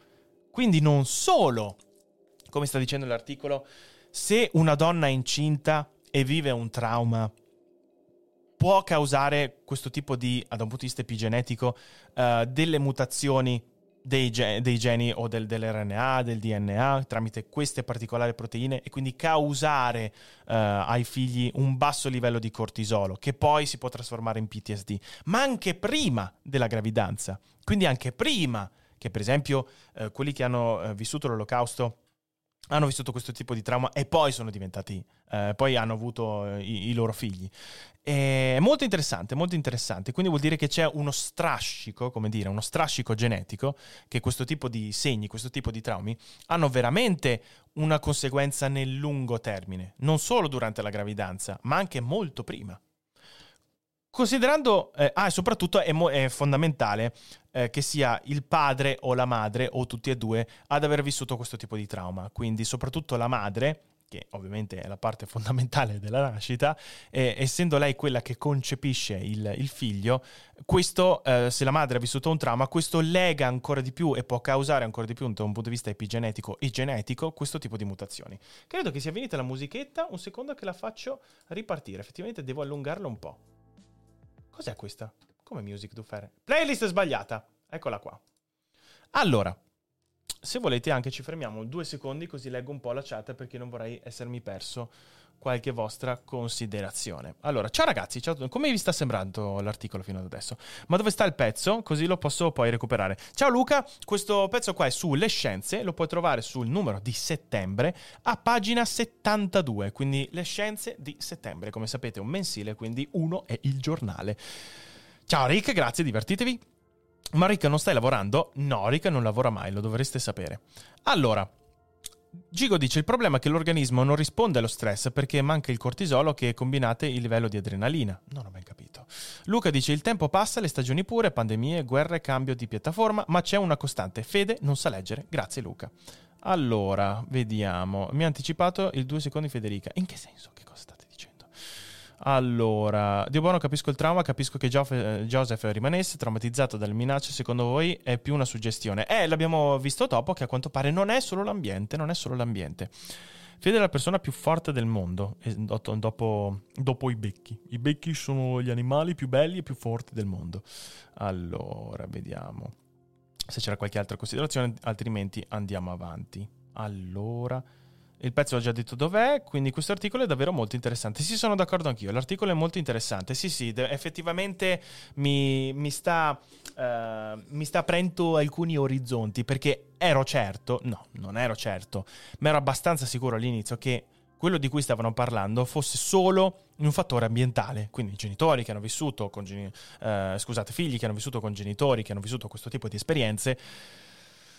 Quindi non solo, come sta dicendo l'articolo, se una donna è incinta e vive un trauma può causare questo tipo di, da un punto di vista epigenetico, uh, delle mutazioni dei, ge- dei geni o del, dell'erre enne a, del D N A, tramite queste particolari proteine, e quindi causare uh, ai figli un basso livello di cortisolo, che poi si può trasformare in P T S D, ma anche prima della gravidanza. Quindi anche prima che, per esempio, uh, quelli che hanno uh, vissuto l'Olocausto hanno vissuto questo tipo di trauma e poi sono diventati, eh, poi hanno avuto i, i loro figli. È molto interessante, molto interessante. Quindi vuol dire che c'è uno strascico, come dire, uno strascico genetico, che questo tipo di segni, questo tipo di traumi, hanno veramente una conseguenza nel lungo termine, non solo durante la gravidanza, ma anche molto prima. Considerando, eh, ah, soprattutto è, mo- è fondamentale eh, che sia il padre o la madre o tutti e due ad aver vissuto questo tipo di trauma. Quindi soprattutto la madre, che ovviamente è la parte fondamentale della nascita, eh, essendo lei quella che concepisce il, il figlio, questo, eh, se la madre ha vissuto un trauma, questo lega ancora di più e può causare ancora di più, da un punto di vista epigenetico e genetico, questo tipo di mutazioni. Credo che sia venuta la musichetta, un secondo che la faccio ripartire, effettivamente devo allungarla un po'. Cos'è questa? Come music devo fare? Playlist sbagliata. Eccola qua. Allora, se volete anche ci fermiamo due secondi così leggo un po' la chat, perché non vorrei essermi perso qualche vostra considerazione. Allora, ciao ragazzi, ciao, come vi sta sembrando l'articolo fino ad adesso? Ma dove sta il pezzo? Così lo posso poi recuperare. Ciao Luca, questo pezzo qua è sulle scienze, lo puoi trovare sul numero di settembre a pagina settantadue, quindi le scienze di settembre, come sapete è un mensile, quindi uno è il giornale. Ciao Rick, grazie, divertitevi. Ma Rick non stai lavorando? No, Rick non lavora mai, lo dovreste sapere. Allora, Gigo dice: il problema è che l'organismo non risponde allo stress perché manca il cortisolo, che combinate il livello di adrenalina. Non ho ben capito. Luca dice: il tempo passa, le stagioni pure, pandemie, guerre, cambio di piattaforma, ma c'è una costante. Fede non sa leggere. Grazie Luca. Allora, vediamo. Mi ha anticipato il due secondi Federica. In che senso? Che cosa state dicendo? Allora, Dio buono, capisco il trauma, capisco che Joseph rimanesse traumatizzato dalle minacce. Secondo voi è più una suggestione? Eh, l'abbiamo visto dopo che a quanto pare non è solo l'ambiente, non è solo l'ambiente. Fede è la persona più forte del mondo, dopo, dopo i becchi. I becchi sono gli animali più belli e più forti del mondo. Allora, vediamo se c'era qualche altra considerazione, altrimenti andiamo avanti. Allora... il pezzo ho già detto dov'è, quindi questo articolo è davvero molto interessante. Sì, sono d'accordo anch'io, l'articolo è molto interessante. Sì, sì, de- effettivamente mi, mi sta uh, mi sta aprendo alcuni orizzonti, perché ero certo, no, non ero certo, ma ero abbastanza sicuro all'inizio che quello di cui stavano parlando fosse solo un fattore ambientale, quindi genitori che hanno vissuto con geni- uh, scusate, figli che hanno vissuto con genitori che hanno vissuto questo tipo di esperienze.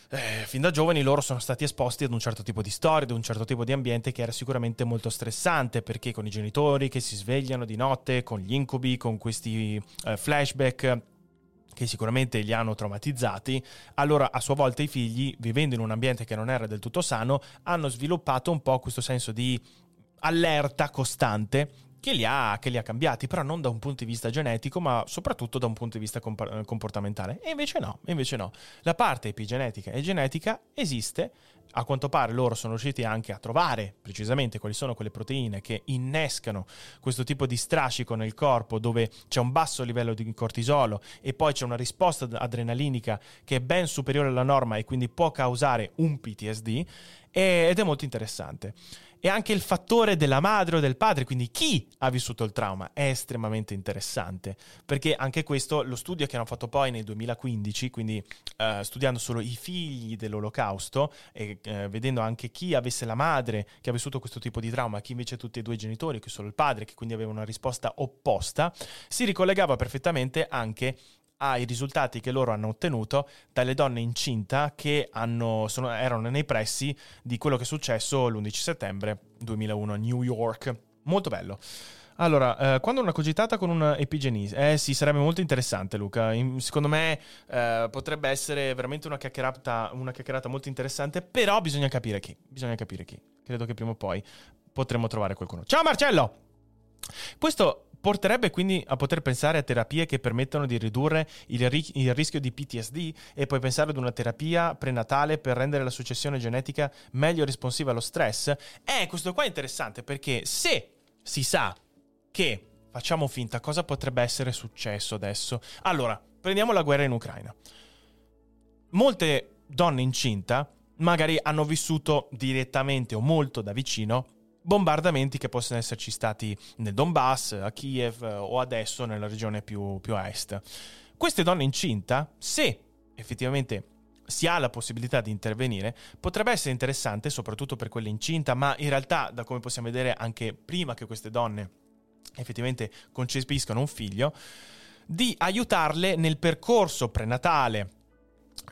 Eh, fin da giovani loro sono stati esposti ad un certo tipo di storia, ad un certo tipo di ambiente che era sicuramente molto stressante, perché con i genitori che si svegliano di notte, con gli incubi, con questi eh, flashback, che sicuramente li hanno traumatizzati, allora a sua volta i figli, vivendo in un ambiente che non era del tutto sano, hanno sviluppato un po' questo senso di allerta costante che li ha, che li ha cambiati, però non da un punto di vista genetico, ma soprattutto da un punto di vista comportamentale. E invece no, invece no. La parte epigenetica e genetica esiste. A quanto pare loro sono riusciti anche a trovare precisamente quali sono quelle proteine che innescano questo tipo di strascico nel corpo, dove c'è un basso livello di cortisolo e poi c'è una risposta adrenalinica che è ben superiore alla norma e quindi può causare un P T S D, ed è molto interessante. E anche il fattore della madre o del padre, quindi chi ha vissuto il trauma, è estremamente interessante, perché anche questo, lo studio che hanno fatto poi nel duemilaquindici, quindi eh, studiando solo i figli dell'Olocausto e eh, vedendo anche chi avesse la madre che ha vissuto questo tipo di trauma, chi invece tutti e due i genitori, che solo il padre, che quindi aveva una risposta opposta, si ricollegava perfettamente anche ai risultati che loro hanno ottenuto dalle donne incinta che hanno, sono, erano nei pressi di quello che è successo l'undici settembre duemilauno a New York. Molto bello. Allora, eh, quando una cogitata con un epigenista? Eh sì, sarebbe molto interessante, Luca. In, secondo me eh, potrebbe essere veramente una chiacchierata, una chiacchierata molto interessante, però bisogna capire chi. Bisogna capire chi. Credo che prima o poi potremo trovare qualcuno. Ciao Marcello! Questo porterebbe quindi a poter pensare a terapie che permettano di ridurre il, ri- il rischio di P T S D e poi pensare ad una terapia prenatale per rendere la successione genetica meglio responsiva allo stress. Eh, questo qua è interessante, perché se si sa che, facciamo finta, cosa potrebbe essere successo adesso? Allora, prendiamo la guerra in Ucraina. Molte donne incinta magari hanno vissuto direttamente o molto da vicino bombardamenti che possono esserci stati nel Donbass, a Kiev o adesso nella regione più, più a est. Queste donne incinta, se effettivamente si ha la possibilità di intervenire, potrebbe essere interessante soprattutto per quelle incinta, ma in realtà, da come possiamo vedere anche prima che queste donne effettivamente concepiscano un figlio, di aiutarle nel percorso prenatale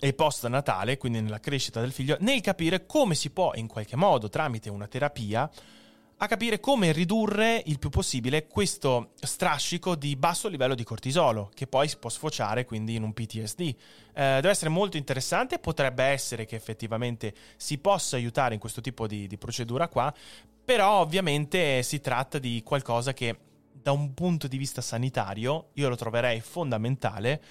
e post-natale, quindi nella crescita del figlio, nel capire come si può in qualche modo, tramite una terapia, a capire come ridurre il più possibile questo strascico di basso livello di cortisolo, che poi si può sfociare quindi in un P T S D. Eh, deve essere molto interessante, potrebbe essere che effettivamente si possa aiutare in questo tipo di, di procedura qua, però ovviamente si tratta di qualcosa che da un punto di vista sanitario io lo troverei fondamentale,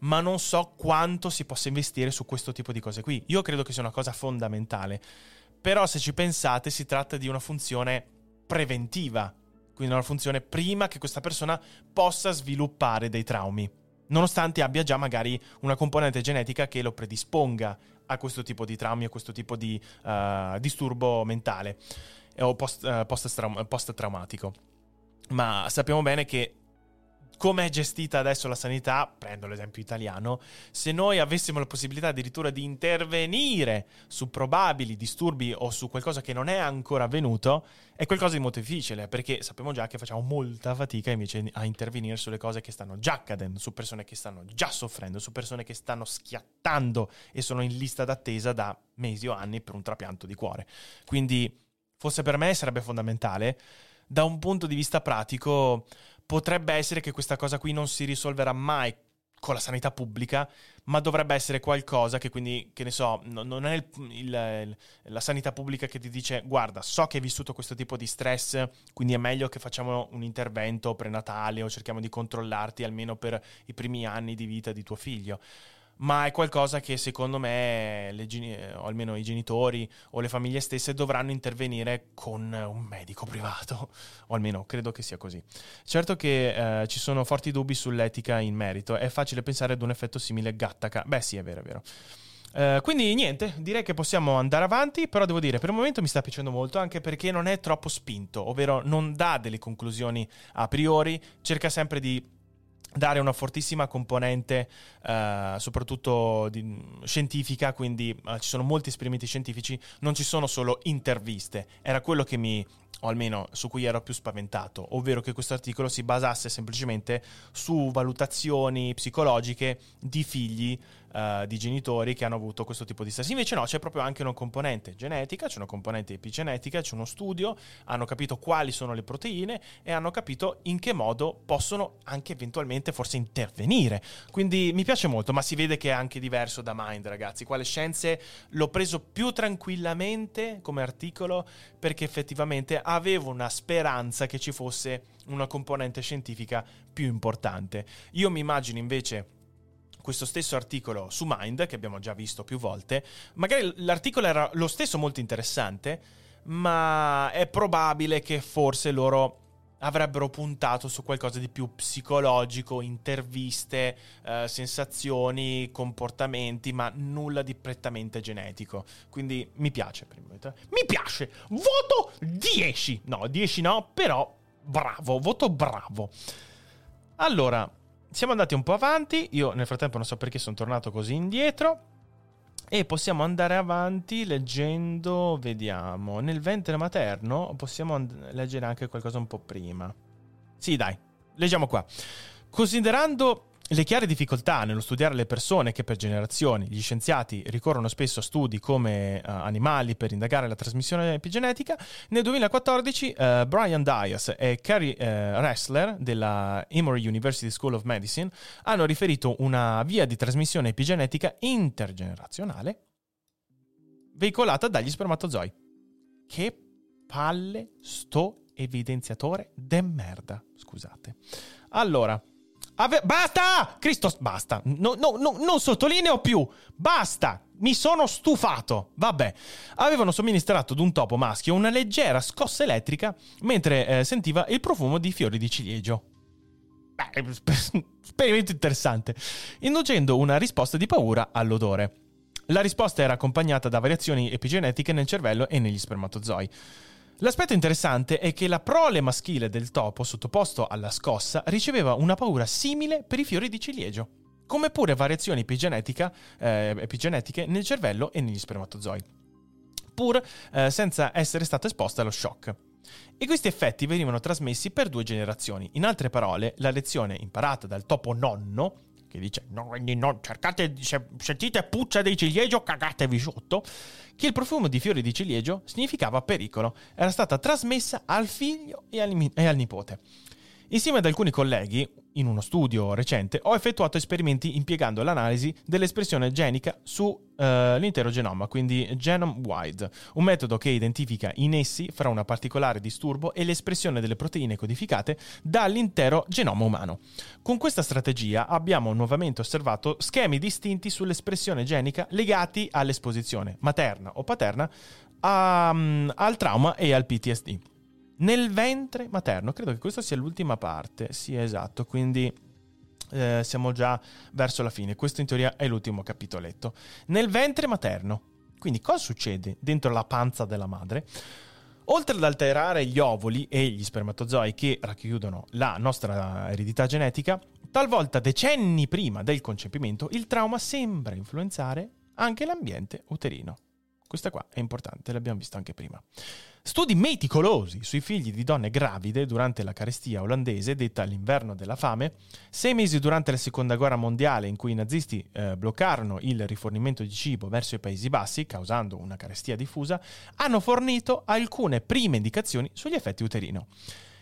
ma non so quanto si possa investire su questo tipo di cose qui. Io credo che sia una cosa fondamentale, però se ci pensate si tratta di una funzione preventiva, quindi una funzione prima che questa persona possa sviluppare dei traumi, nonostante abbia già magari una componente genetica che lo predisponga a questo tipo di traumi, a questo tipo di uh, disturbo mentale eh, o post, uh, post-traum- post-traumatico. Ma sappiamo bene che come è gestita adesso la sanità, prendo l'esempio italiano, se noi avessimo la possibilità addirittura di intervenire su probabili disturbi o su qualcosa che non è ancora avvenuto, è qualcosa di molto difficile, perché sappiamo già che facciamo molta fatica invece a intervenire sulle cose che stanno già accadendo, su persone che stanno già soffrendo, su persone che stanno schiattando e sono in lista d'attesa da mesi o anni per un trapianto di cuore. Quindi, forse per me sarebbe fondamentale. Da un punto di vista pratico, potrebbe essere che questa cosa qui non si risolverà mai con la sanità pubblica, ma dovrebbe essere qualcosa che quindi, che ne so, non è il, il, la sanità pubblica che ti dice guarda, so che hai vissuto questo tipo di stress, quindi è meglio che facciamo un intervento prenatale o cerchiamo di controllarti almeno per i primi anni di vita di tuo figlio. Ma è qualcosa che secondo me, le, o almeno i genitori o le famiglie stesse, dovranno intervenire con un medico privato, o almeno credo che sia così. Certo che eh, ci sono forti dubbi sull'etica in merito, è facile pensare ad un effetto simile Gattaca. Beh sì, è vero, è vero. Uh, quindi niente, direi che possiamo andare avanti, però devo dire per il momento mi sta piacendo molto, anche perché non è troppo spinto, ovvero non dà delle conclusioni a priori, cerca sempre di dare una fortissima componente eh, soprattutto di, scientifica, quindi eh, ci sono molti esperimenti scientifici, non ci sono solo interviste. Era quello che mi, o almeno su cui ero più spaventato, ovvero che questo articolo si basasse semplicemente su valutazioni psicologiche di figli uh, di genitori che hanno avuto questo tipo di stress. Invece no, c'è proprio anche una componente genetica, c'è una componente epigenetica, c'è uno studio, hanno capito quali sono le proteine e hanno capito in che modo possono anche eventualmente forse intervenire. Quindi mi piace molto, ma si vede che è anche diverso da Mind, ragazzi. Quale scienze l'ho preso più tranquillamente come articolo perché effettivamente avevo una speranza che ci fosse una componente scientifica più importante. Io mi immagino invece questo stesso articolo su Mind, che abbiamo già visto più volte, magari l'articolo era lo stesso molto interessante, ma è probabile che forse loro avrebbero puntato su qualcosa di più psicologico, interviste, eh, sensazioni, comportamenti, ma nulla di prettamente genetico. Quindi mi piace. Mi piace! Voto dieci! No, dieci no, però bravo, voto bravo. Allora, siamo andati un po' avanti. Io nel frattempo non so perché sono tornato così indietro. E possiamo andare avanti leggendo, vediamo, nel ventre materno possiamo and- leggere anche qualcosa un po' prima. Sì, dai, leggiamo qua. Considerando le chiare difficoltà nello studiare le persone che per generazioni gli scienziati ricorrono spesso a studi come uh, animali per indagare la trasmissione epigenetica, nel duemilaquattordici uh, Brian Dias e Kerry uh, Ressler della Emory University School of Medicine hanno riferito una via di trasmissione epigenetica intergenerazionale veicolata dagli spermatozoi. Che palle sto evidenziatore de merda, scusate. Allora... Ave- basta! Cristo, basta. No, no, no, non sottolineo più. Basta! Mi sono stufato. Vabbè. Avevano somministrato ad un topo maschio una leggera scossa elettrica mentre eh, sentiva il profumo di fiori di ciliegio. Beh, esperimento interessante. Inducendo una risposta di paura all'odore. La risposta era accompagnata da variazioni epigenetiche nel cervello e negli spermatozoi. L'aspetto interessante è che la prole maschile del topo sottoposto alla scossa riceveva una paura simile per i fiori di ciliegio, come pure variazioni epigenetica, eh, epigenetiche nel cervello e negli spermatozoi, pur eh, senza essere stata esposta allo shock. E questi effetti venivano trasmessi per due generazioni. In altre parole, la lezione imparata dal topo nonno, che dice no, no, cercate, se sentite puzza di ciliegio, cagatevi sotto, che il profumo di fiori di ciliegio significava pericolo, era stata trasmessa al figlio e al, e al nipote. Insieme ad alcuni colleghi, in uno studio recente, ho effettuato esperimenti impiegando l'analisi dell'espressione genica sull'intero uh, genoma, quindi Genome-Wide, un metodo che identifica i nessi fra un particolare disturbo e l'espressione delle proteine codificate dall'intero genoma umano. Con questa strategia abbiamo nuovamente osservato schemi distinti sull'espressione genica legati all'esposizione materna o paterna a, um, al trauma e al P T S D. Nel ventre materno, credo che questa sia l'ultima parte, sì esatto, quindi eh, siamo già verso la fine, questo in teoria è l'ultimo capitoletto. Nel ventre materno, quindi cosa succede dentro la panza della madre? Oltre ad alterare gli ovuli e gli spermatozoi che racchiudono la nostra eredità genetica, talvolta decenni prima del concepimento il trauma sembra influenzare anche l'ambiente uterino. Questa qua è importante, l'abbiamo visto anche prima. Studi meticolosi sui figli di donne gravide durante la carestia olandese, detta l'inverno della fame, sei mesi durante la seconda guerra mondiale in cui i nazisti eh, bloccarono il rifornimento di cibo verso i Paesi Bassi, causando una carestia diffusa, hanno fornito alcune prime indicazioni sugli effetti uterino.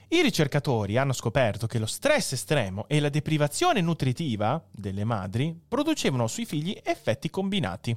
I ricercatori hanno scoperto che lo stress estremo e la deprivazione nutritiva delle madri producevano sui figli effetti combinati.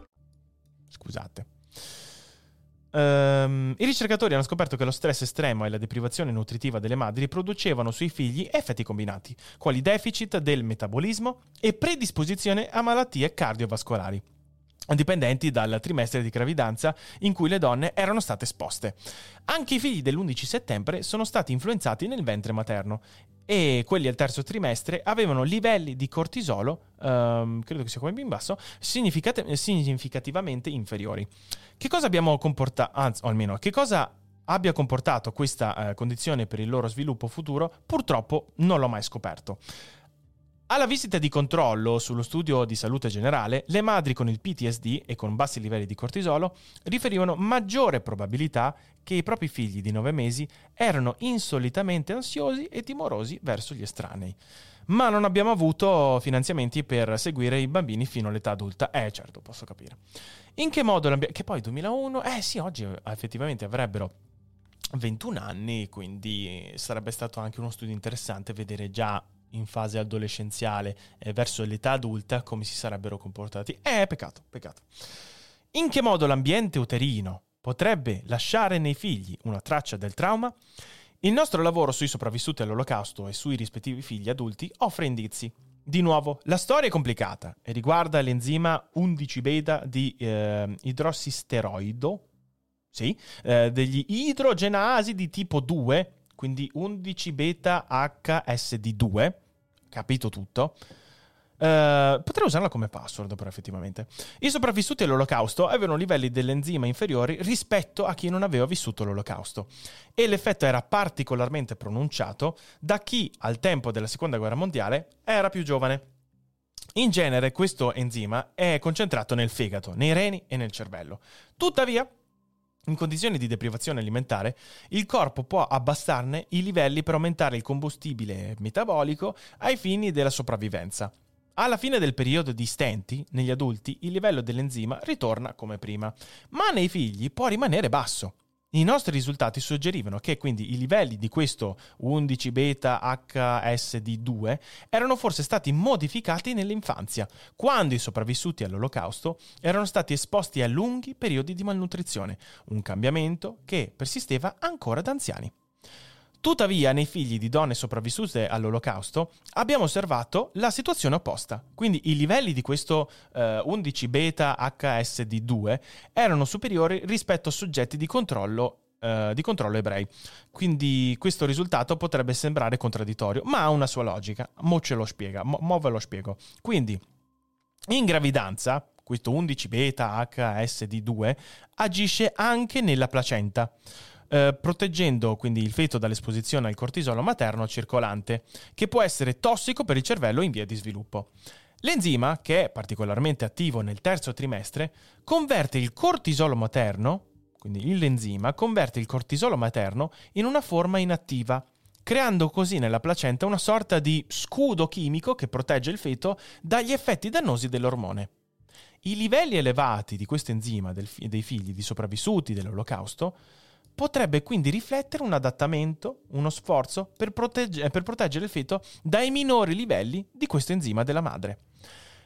Scusate. Um, I ricercatori hanno scoperto che lo stress estremo e la deprivazione nutritiva delle madri producevano sui figli effetti combinati, quali deficit del metabolismo e predisposizione a malattie cardiovascolari. dipendenti dal trimestre di gravidanza in cui le donne erano state esposte. Anche i figli dell'undici settembre sono stati influenzati nel ventre materno e quelli al terzo trimestre avevano livelli di cortisolo, ehm, credo che sia qua in basso, significat- significativamente inferiori. Che cosa abbiamo comportato, anzi, o almeno che cosa abbia comportato questa eh, condizione per il loro sviluppo futuro, purtroppo non l'ho mai scoperto. Alla visita di controllo sullo studio di salute generale, le madri con il P T S D e con bassi livelli di cortisolo riferivano maggiore probabilità che i propri figli di nove mesi erano insolitamente ansiosi e timorosi verso gli estranei. Ma non abbiamo avuto finanziamenti per seguire i bambini fino all'età adulta. Eh, certo, posso capire. In che modo l'ambiente... Che poi duemilauno... Eh sì, oggi effettivamente avrebbero ventuno anni, quindi sarebbe stato anche uno studio interessante vedere già in fase adolescenziale eh, verso l'età adulta come si sarebbero comportati. Eh, peccato, peccato. In che modo l'ambiente uterino potrebbe lasciare nei figli una traccia del trauma? Il nostro lavoro sui sopravvissuti all'Olocausto e sui rispettivi figli adulti offre indizi. Di nuovo, la storia è complicata e riguarda l'enzima undici beta di eh, idrossisteroido, sì, eh, degli idrogenasi di tipo due, quindi undici beta H S D due, capito tutto. Uh, potrei usarla come password, però effettivamente. I sopravvissuti all'Olocausto avevano livelli dell'enzima inferiori rispetto a chi non aveva vissuto l'Olocausto e l'effetto era particolarmente pronunciato da chi al tempo della Seconda Guerra Mondiale era più giovane. In genere questo enzima è concentrato nel fegato, nei reni e nel cervello. Tuttavia, in condizioni di deprivazione alimentare, il corpo può abbassarne i livelli per aumentare il combustibile metabolico ai fini della sopravvivenza. Alla fine del periodo di stenti, negli adulti, il livello dell'enzima ritorna come prima, ma nei figli può rimanere basso. I nostri risultati suggerivano che quindi i livelli di questo undici beta H S D due erano forse stati modificati nell'infanzia, quando i sopravvissuti all'Olocausto erano stati esposti a lunghi periodi di malnutrizione, un cambiamento che persisteva ancora da anziani. Tuttavia, nei figli di donne sopravvissute all'Olocausto abbiamo osservato la situazione opposta. Quindi i livelli di questo eh, undici beta H S D due erano superiori rispetto a soggetti di controllo, eh, di controllo ebrei. Quindi questo risultato potrebbe sembrare contraddittorio, ma ha una sua logica. Mo ce lo spiega, mo, mo ve lo spiego. Quindi, in gravidanza, questo undici beta H S D due agisce anche nella placenta, proteggendo quindi il feto dall'esposizione al cortisolo materno circolante, che può essere tossico per il cervello in via di sviluppo. L'enzima, che è particolarmente attivo nel terzo trimestre, converte il cortisolo materno, quindi l'enzima converte il cortisolo materno in una forma inattiva, creando così nella placenta una sorta di scudo chimico che protegge il feto dagli effetti dannosi dell'ormone. I livelli elevati di questo enzima dei figli di sopravvissuti dell'Olocausto potrebbe quindi riflettere un adattamento, uno sforzo per, protegge, per proteggere il feto dai minori livelli di questo enzima della madre.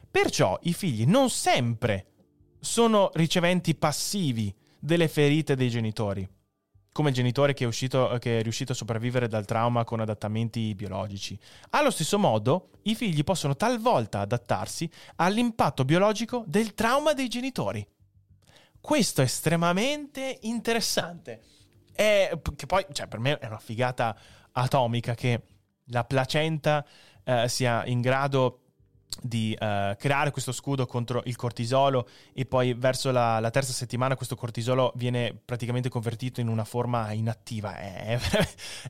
Perciò i figli non sempre sono riceventi passivi delle ferite dei genitori, come il genitore che è, uscito, che è riuscito a sopravvivere dal trauma con adattamenti biologici. Allo stesso modo, i figli possono talvolta adattarsi all'impatto biologico del trauma dei genitori. Questo è estremamente interessante. È, che poi, cioè, per me è una figata atomica che la placenta eh, sia in grado di eh, creare questo scudo contro il cortisolo e poi verso la, la terza settimana questo cortisolo viene praticamente convertito in una forma inattiva. È, è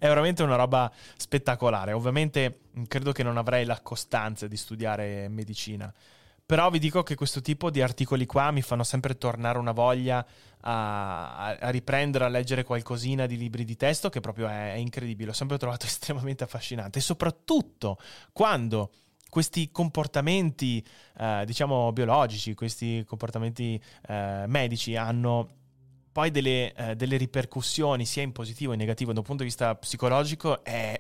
veramente una roba spettacolare. Ovviamente credo che non avrei la costanza di studiare medicina, però vi dico che questo tipo di articoli qua mi fanno sempre tornare una voglia a, a riprendere, a leggere qualcosina di libri di testo, che proprio è, è incredibile. Ho sempre trovato estremamente affascinante, e soprattutto quando questi comportamenti, eh, diciamo, biologici, questi comportamenti eh, medici hanno poi delle, eh, delle ripercussioni sia in positivo che in negativo da un punto di vista psicologico, è,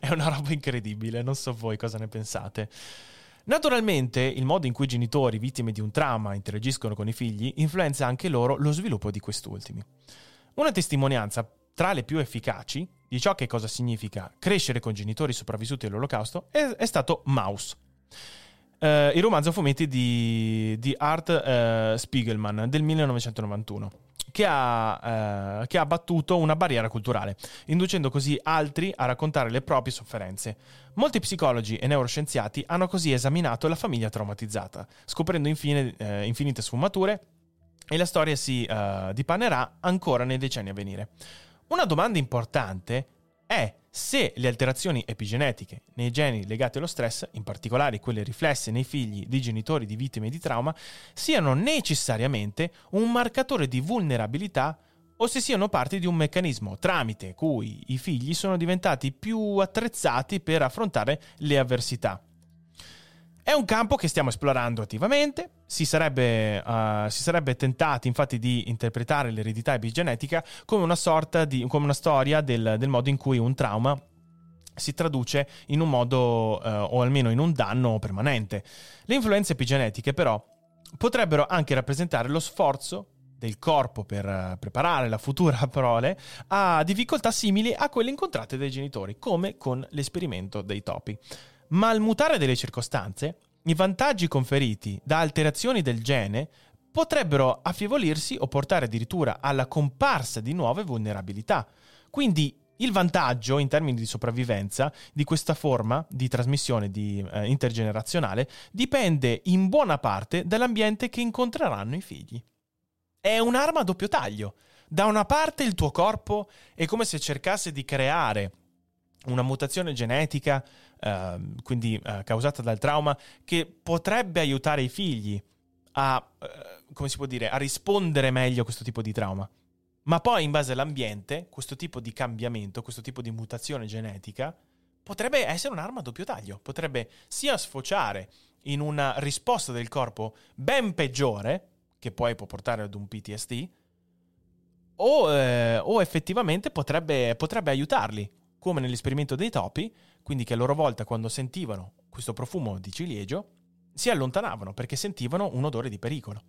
è una roba incredibile. Non so voi cosa ne pensate. Naturalmente, il modo in cui i genitori vittime di un trauma interagiscono con i figli influenza anche loro lo sviluppo di quest'ultimi. Una testimonianza tra le più efficaci di ciò che cosa significa crescere con genitori sopravvissuti all'Olocausto è, è stato Maus. eh, il romanzo a fumetti di, di Art eh, Spiegelman del millenovecentonovantuno, che ha, eh, che ha battuto una barriera culturale, inducendo così altri a raccontare le proprie sofferenze. Molti psicologi e neuroscienziati hanno così esaminato la famiglia traumatizzata, scoprendo infine eh, infinite sfumature, e la storia si eh, dipanerà ancora nei decenni a venire. Una domanda importante è se le alterazioni epigenetiche nei geni legati allo stress, in particolare quelle riflesse nei figli di genitori di vittime di trauma, siano necessariamente un marcatore di vulnerabilità o se siano parte di un meccanismo tramite cui i figli sono diventati più attrezzati per affrontare le avversità. È un campo che stiamo esplorando attivamente, si sarebbe, uh, si sarebbe tentati infatti di interpretare l'eredità epigenetica come una sorta di, come una storia del, del modo in cui un trauma si traduce in un modo, uh, o almeno in un danno permanente. Le influenze epigenetiche però potrebbero anche rappresentare lo sforzo del corpo per preparare la futura prole a difficoltà simili a quelle incontrate dai genitori, come con l'esperimento dei topi. Ma al mutare delle circostanze, i vantaggi conferiti da alterazioni del gene potrebbero affievolirsi o portare addirittura alla comparsa di nuove vulnerabilità. Quindi il vantaggio in termini di sopravvivenza di questa forma di trasmissione di, eh, intergenerazionale dipende in buona parte dall'ambiente che incontreranno i figli. È un'arma a doppio taglio. Da una parte il tuo corpo è come se cercasse di creare una mutazione genetica, eh, quindi eh, causata dal trauma, che potrebbe aiutare i figli a, eh, come si può dire, a rispondere meglio a questo tipo di trauma. Ma poi, in base all'ambiente, questo tipo di cambiamento, questo tipo di mutazione genetica, potrebbe essere un'arma a doppio taglio. Potrebbe sia sfociare in una risposta del corpo ben peggiore, che poi può portare ad un P T S D, o, eh, o effettivamente potrebbe, potrebbe aiutarli, come nell'esperimento dei topi, quindi che a loro volta quando sentivano questo profumo di ciliegio si allontanavano perché sentivano un odore di pericolo.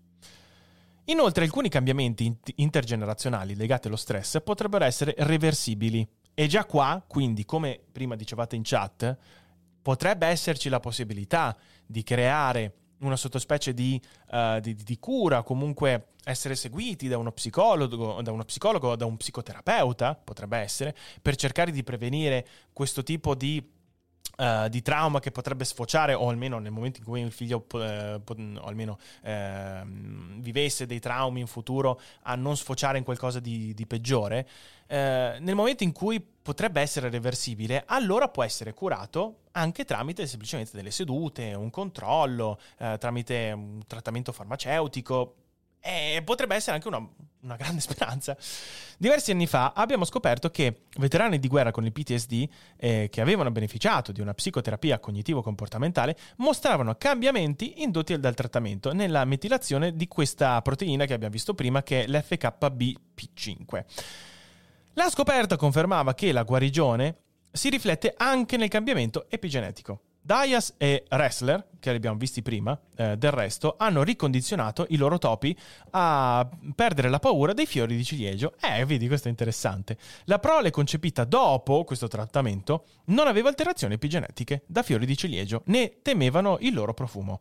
Inoltre alcuni cambiamenti intergenerazionali legati allo stress potrebbero essere reversibili e già qua, quindi come prima dicevate in chat, potrebbe esserci la possibilità di creare una sottospecie di, uh, di, di cura, comunque essere seguiti da uno psicologo, da uno psicologo, da un psicoterapeuta, potrebbe essere, per cercare di prevenire questo tipo di, uh, di trauma che potrebbe sfociare, o almeno nel momento in cui il figlio uh, po- o almeno uh, vivesse dei traumi in futuro, a non sfociare in qualcosa di, di peggiore. Uh, nel momento in cui potrebbe essere reversibile, allora può essere curato anche tramite semplicemente delle sedute, un controllo, uh, tramite un trattamento farmaceutico. E potrebbe essere anche una, una grande speranza. Diversi anni fa abbiamo scoperto che veterani di guerra con il P T S D eh, che avevano beneficiato di una psicoterapia cognitivo-comportamentale mostravano cambiamenti indotti dal trattamento nella metilazione di questa proteina che abbiamo visto prima, che è l'F K B P cinque. La scoperta confermava che la guarigione si riflette anche nel cambiamento epigenetico. Dias e Ressler, che li abbiamo visti prima, eh, del resto, hanno ricondizionato i loro topi a perdere la paura dei fiori di ciliegio. Eh, vedi, questo è interessante. La prole concepita dopo questo trattamento non aveva alterazioni epigenetiche da fiori di ciliegio, né temevano il loro profumo.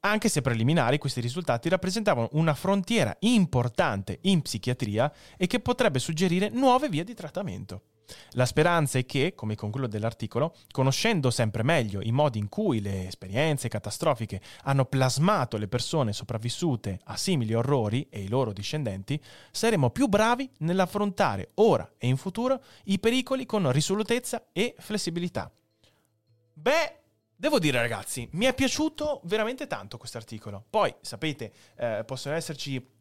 Anche se preliminari, questi risultati rappresentavano una frontiera importante in psichiatria e che potrebbe suggerire nuove vie di trattamento. La speranza è che, come concludo dell'articolo, conoscendo sempre meglio i modi in cui le esperienze catastrofiche hanno plasmato le persone sopravvissute a simili orrori e i loro discendenti, saremo più bravi nell'affrontare ora e in futuro i pericoli con risolutezza e flessibilità. Beh, devo dire ragazzi, mi è piaciuto veramente tanto questo articolo. Poi, sapete, eh, possono esserci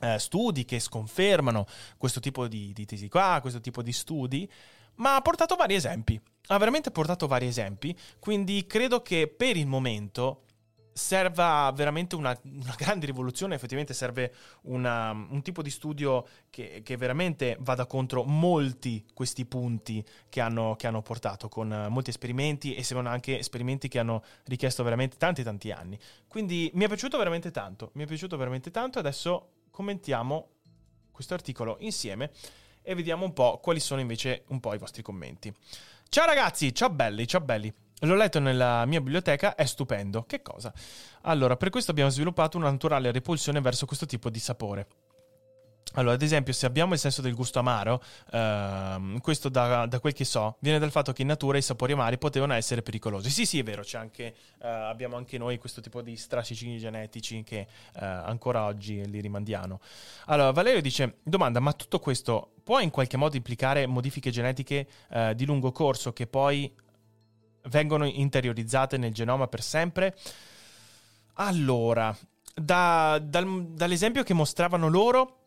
Eh, studi che sconfermano questo tipo di, di tesi qua, questo tipo di studi, ma ha portato vari esempi, ha veramente portato vari esempi, quindi credo che per il momento serva veramente una, una grande rivoluzione, effettivamente serve una, un tipo di studio che, che veramente vada contro molti questi punti che hanno, che hanno portato, con molti esperimenti, e sembrano anche esperimenti che hanno richiesto veramente tanti tanti anni, quindi mi è piaciuto veramente tanto, mi è piaciuto veramente tanto. Adesso commentiamo questo articolo insieme e vediamo un po' quali sono invece un po' i vostri commenti. Ciao ragazzi, ciao belli, ciao belli. L'ho letto nella mia biblioteca, è stupendo. Che cosa? Allora, per questo abbiamo sviluppato una naturale repulsione verso questo tipo di sapore. Allora, ad esempio, se abbiamo il senso del gusto amaro, ehm, questo da, da quel che so, viene dal fatto che in natura i sapori amari potevano essere pericolosi. Sì, sì, è vero, c'è anche, eh, abbiamo anche noi questo tipo di strascichi genetici che eh, ancora oggi li rimandiamo. Allora, Valerio dice, domanda, ma tutto questo può in qualche modo implicare modifiche genetiche eh, di lungo corso che poi vengono interiorizzate nel genoma per sempre? Allora, da, dal, dall'esempio che mostravano loro,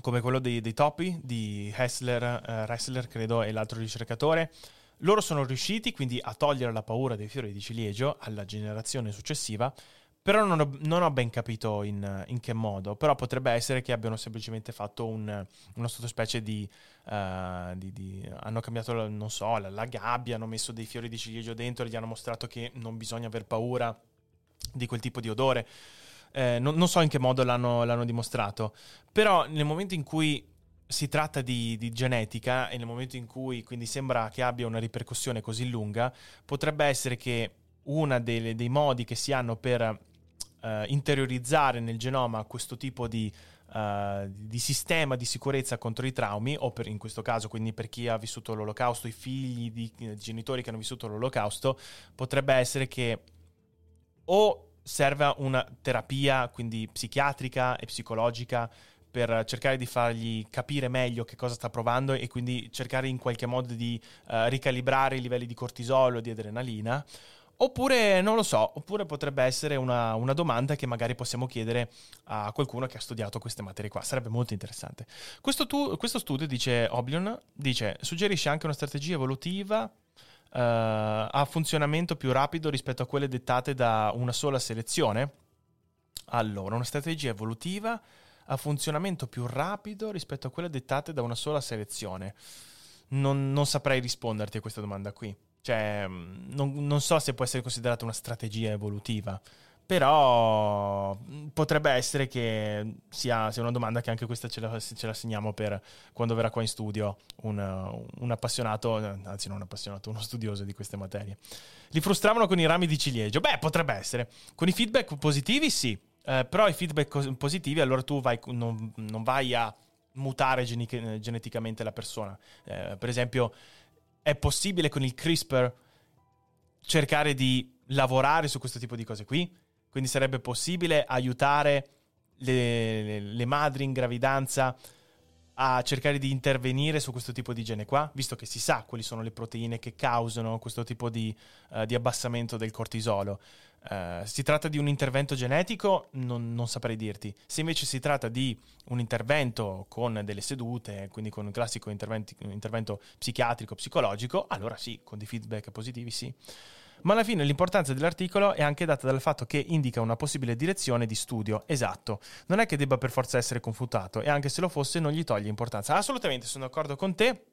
come quello dei, dei topi, di Ressler, eh, Ressler credo, e l'altro ricercatore, loro sono riusciti quindi a togliere la paura dei fiori di ciliegio alla generazione successiva, però non ho, non ho ben capito in, in che modo, però potrebbe essere che abbiano semplicemente fatto un, una sottospecie di, uh, di, di... hanno cambiato, non so, la, la gabbia, hanno messo dei fiori di ciliegio dentro e gli hanno mostrato che non bisogna aver paura di quel tipo di odore. Eh, non, non so in che modo l'hanno, l'hanno dimostrato, però nel momento in cui si tratta di, di genetica e nel momento in cui quindi sembra che abbia una ripercussione così lunga, potrebbe essere che uno dei, dei modi che si hanno per eh, interiorizzare nel genoma questo tipo di, eh, di sistema di sicurezza contro i traumi, o per, in questo caso quindi per chi ha vissuto l'olocausto, i figli di, di genitori che hanno vissuto l'olocausto, potrebbe essere che o serva una terapia quindi psichiatrica e psicologica per cercare di fargli capire meglio che cosa sta provando e quindi cercare in qualche modo di uh, ricalibrare i livelli di cortisolo e di adrenalina, oppure non lo so, oppure potrebbe essere una, una domanda che magari possiamo chiedere a qualcuno che ha studiato queste materie qua, sarebbe molto interessante. Questo, tu, questo studio, dice Oblion, dice, suggerisce anche una strategia evolutiva Uh, ha funzionamento più rapido rispetto a quelle dettate da una sola selezione. Allora, una strategia evolutiva ha funzionamento più rapido rispetto a quelle dettate da una sola selezione. Non, non saprei risponderti a questa domanda qui. Cioè, non, non so se può essere considerata una strategia evolutiva, però potrebbe essere che sia, sia una domanda che anche questa ce la, ce la segniamo per quando verrà qua in studio un, un appassionato, anzi non un appassionato, uno studioso di queste materie. Li frustravano con i rami di ciliegio? Beh, potrebbe essere. Con i feedback positivi sì, eh, però i feedback positivi allora tu vai, non, non vai a mutare geni- geneticamente la persona. Eh, per esempio, è possibile con il CRISPR cercare di lavorare su questo tipo di cose qui? Quindi sarebbe possibile aiutare le, le, le madri in gravidanza a cercare di intervenire su questo tipo di gene qua, visto che si sa quali sono le proteine che causano questo tipo di, uh, di abbassamento del cortisolo. Uh, si tratta di un intervento genetico? Non, non saprei dirti. Se invece si tratta di un intervento con delle sedute, quindi con un classico intervento, intervento psichiatrico, psicologico, allora sì, con dei feedback positivi sì. Ma alla fine l'importanza dell'articolo è anche data dal fatto che indica una possibile direzione di studio. Esatto, non è che debba per forza essere confutato, e anche se lo fosse non gli toglie importanza. Assolutamente, sono d'accordo con te,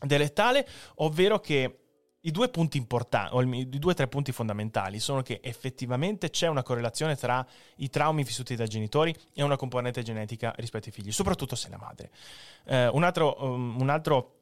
Deletale, ovvero che i due punti importanti, i due o tre punti fondamentali sono che effettivamente c'è una correlazione tra i traumi vissuti dai genitori e una componente genetica rispetto ai figli, soprattutto se la madre. Eh, un altro, um, un altro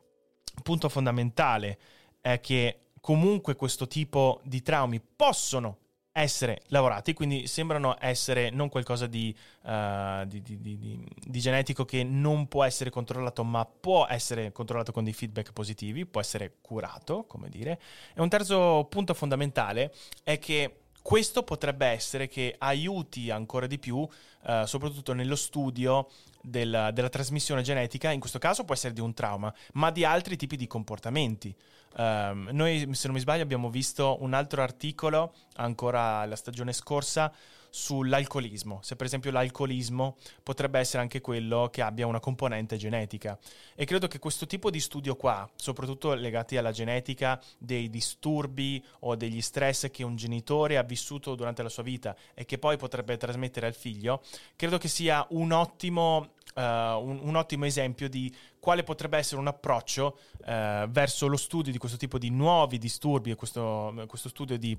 punto fondamentale è che comunque questo tipo di traumi possono essere lavorati, quindi sembrano essere non qualcosa di, uh, di, di, di, di genetico che non può essere controllato, ma può essere controllato con dei feedback positivi, può essere curato, come dire. E un terzo punto fondamentale è che questo potrebbe essere che aiuti ancora di più, uh, soprattutto nello studio della, della trasmissione genetica, in questo caso può essere di un trauma, ma di altri tipi di comportamenti. Um, noi, se non mi sbaglio, abbiamo visto un altro articolo, ancora la stagione scorsa, sull'alcolismo. Se per esempio l'alcolismo potrebbe essere anche quello che abbia una componente genetica. E credo che questo tipo di studio qua, soprattutto legati alla genetica dei disturbi o degli stress che un genitore ha vissuto durante la sua vita e che poi potrebbe trasmettere al figlio, credo che sia un ottimo... Uh, un, un ottimo esempio di quale potrebbe essere un approccio uh, verso lo studio di questo tipo di nuovi disturbi e questo, questo studio di,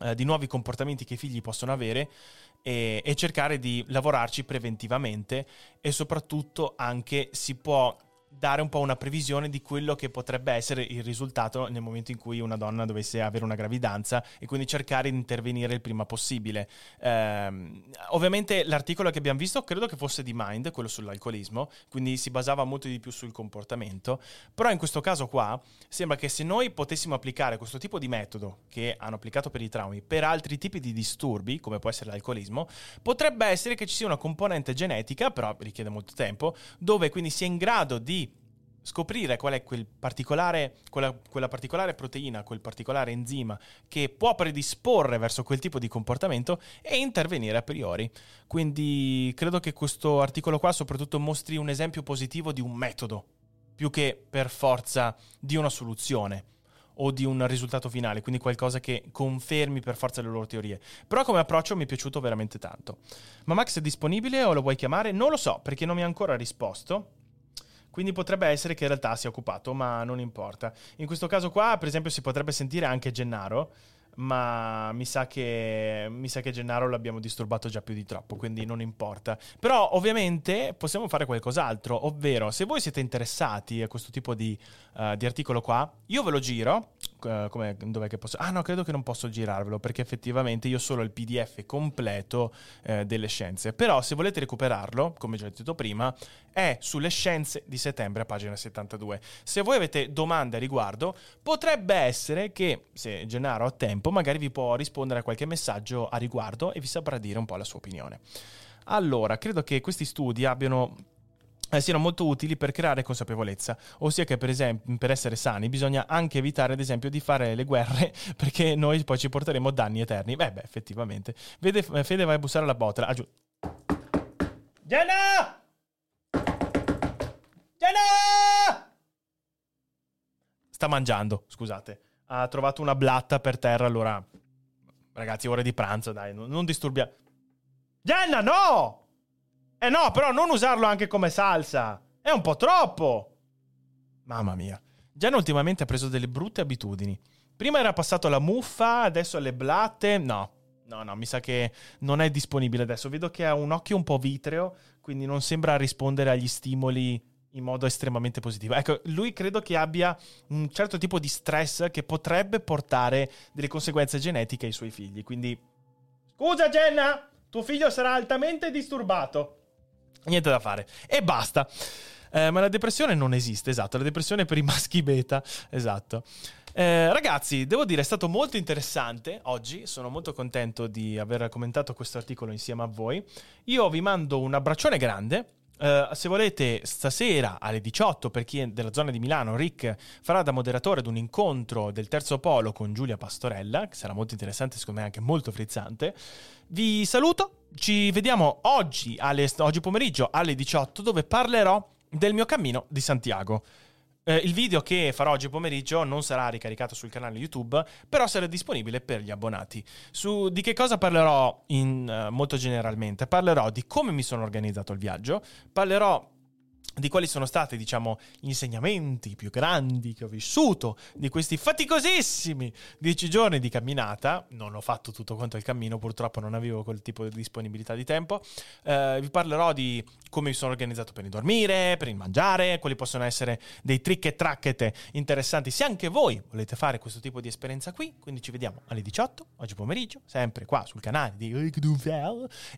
uh, di nuovi comportamenti che i figli possono avere, e, e cercare di lavorarci preventivamente, e soprattutto anche si può dare un po' una previsione di quello che potrebbe essere il risultato nel momento in cui una donna dovesse avere una gravidanza, e quindi cercare di intervenire il prima possibile. Eh, ovviamente l'articolo che abbiamo visto credo che fosse di Mind, quello sull'alcolismo, quindi si basava molto di più sul comportamento, però in questo caso qua sembra che se noi potessimo applicare questo tipo di metodo che hanno applicato per i traumi per altri tipi di disturbi, come può essere l'alcolismo, potrebbe essere che ci sia una componente genetica, però richiede molto tempo, dove quindi si è in grado di scoprire qual è quel particolare, quella, quella particolare proteina, quel particolare enzima che può predisporre verso quel tipo di comportamento e intervenire a priori. Quindi credo che questo articolo qua soprattutto mostri un esempio positivo di un metodo, più che per forza di una soluzione o di un risultato finale, quindi qualcosa che confermi per forza le loro teorie. Però come approccio mi è piaciuto veramente tanto. Ma Max è disponibile o lo vuoi chiamare? Non lo so, perché non mi ha ancora risposto. Quindi potrebbe essere che in realtà sia occupato, ma non importa. In questo caso qua, per esempio, si potrebbe sentire anche Gennaro, ma mi sa che, mi sa che Gennaro l'abbiamo disturbato già più di troppo, quindi non importa. Però ovviamente possiamo fare qualcos'altro, ovvero se voi siete interessati a questo tipo di, uh, di articolo qua, io ve lo giro. Uh, come, dov'è che posso? Ah no, credo che non posso girarvelo, perché effettivamente io ho solo il P D F completo uh, delle scienze. Però se volete recuperarlo, come già detto prima, è sulle scienze di settembre, a pagina settantadue. Se voi avete domande a riguardo, potrebbe essere che, se Gennaro ha tempo, magari vi può rispondere a qualche messaggio a riguardo e vi saprà dire un po' la sua opinione. Allora, credo che questi studi abbiano... Eh, siano molto utili per creare consapevolezza, ossia che per esempio per essere sani bisogna anche evitare ad esempio di fare le guerre, perché noi poi ci porteremo danni eterni. Beh beh, effettivamente. Vede, Fede vai a bussare alla botola. Ah, giù. Gianna! Gianna! Sta mangiando, scusate. Ha trovato una blatta per terra, allora ragazzi, ore di pranzo, dai, non, non disturbiamo. Gianna, no! Eh no, però non usarlo anche come salsa. È un po' troppo. Mamma mia. Gianna ultimamente ha preso delle brutte abitudini. Prima era passato alla muffa, adesso alle blatte. No, no, no, mi sa che non è disponibile adesso. Vedo che ha un occhio un po' vitreo, quindi non sembra rispondere agli stimoli in modo estremamente positivo. Ecco, lui credo che abbia un certo tipo di stress che potrebbe portare delle conseguenze genetiche ai suoi figli. Quindi, scusa Gianna, tuo figlio sarà altamente disturbato. Niente da fare. E basta. Eh, ma la depressione non esiste, esatto. La depressione per i maschi beta, esatto. Eh, ragazzi, devo dire, è stato molto interessante oggi. Sono molto contento di aver commentato questo articolo insieme a voi. Io vi mando un abbraccione grande. Uh, se volete, stasera alle diciotto, per chi è della zona di Milano, Rick farà da moderatore ad un incontro del Terzo Polo con Giulia Pastorella, che sarà molto interessante, secondo me anche molto frizzante. Vi saluto, ci vediamo oggi, alle, oggi pomeriggio alle diciotto, dove parlerò del mio cammino di Santiago. Eh, il video che farò oggi pomeriggio non sarà ricaricato sul canale YouTube, però sarà disponibile per gli abbonati. Su di che cosa parlerò in, eh, molto generalmente? Parlerò di come mi sono organizzato il viaggio, parlerò di quali sono stati, diciamo, gli insegnamenti più grandi che ho vissuto di questi faticosissimi dieci giorni di camminata. Non ho fatto tutto quanto il cammino, purtroppo non avevo quel tipo di disponibilità di tempo. Eh, vi parlerò di come mi sono organizzato per il dormire, per il mangiare, quali possono essere dei trick e tracchete interessanti se anche voi volete fare questo tipo di esperienza qui. Quindi ci vediamo alle diciotto oggi pomeriggio, sempre qua sul canale di,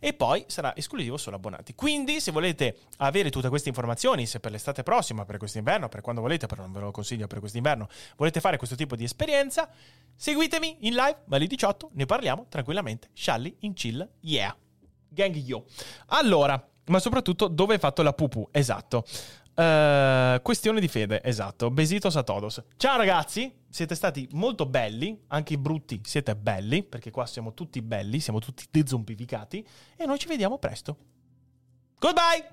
e poi sarà esclusivo solo abbonati. Quindi se volete avere tutte queste informazioni, se per l'estate prossima, per quest'inverno, per quando volete, però non ve lo consiglio per quest'inverno, volete fare questo tipo di esperienza, seguitemi in live, ma alle diciotto ne parliamo tranquillamente, scialli in chill, yeah, gang yo. Allora, ma soprattutto dove hai fatto la pupù, esatto, uh, questione di fede, esatto, besitos a todos. Ciao ragazzi, siete stati molto belli, anche i brutti siete belli, perché qua siamo tutti belli, siamo tutti dezompificati, e noi ci vediamo presto. Goodbye!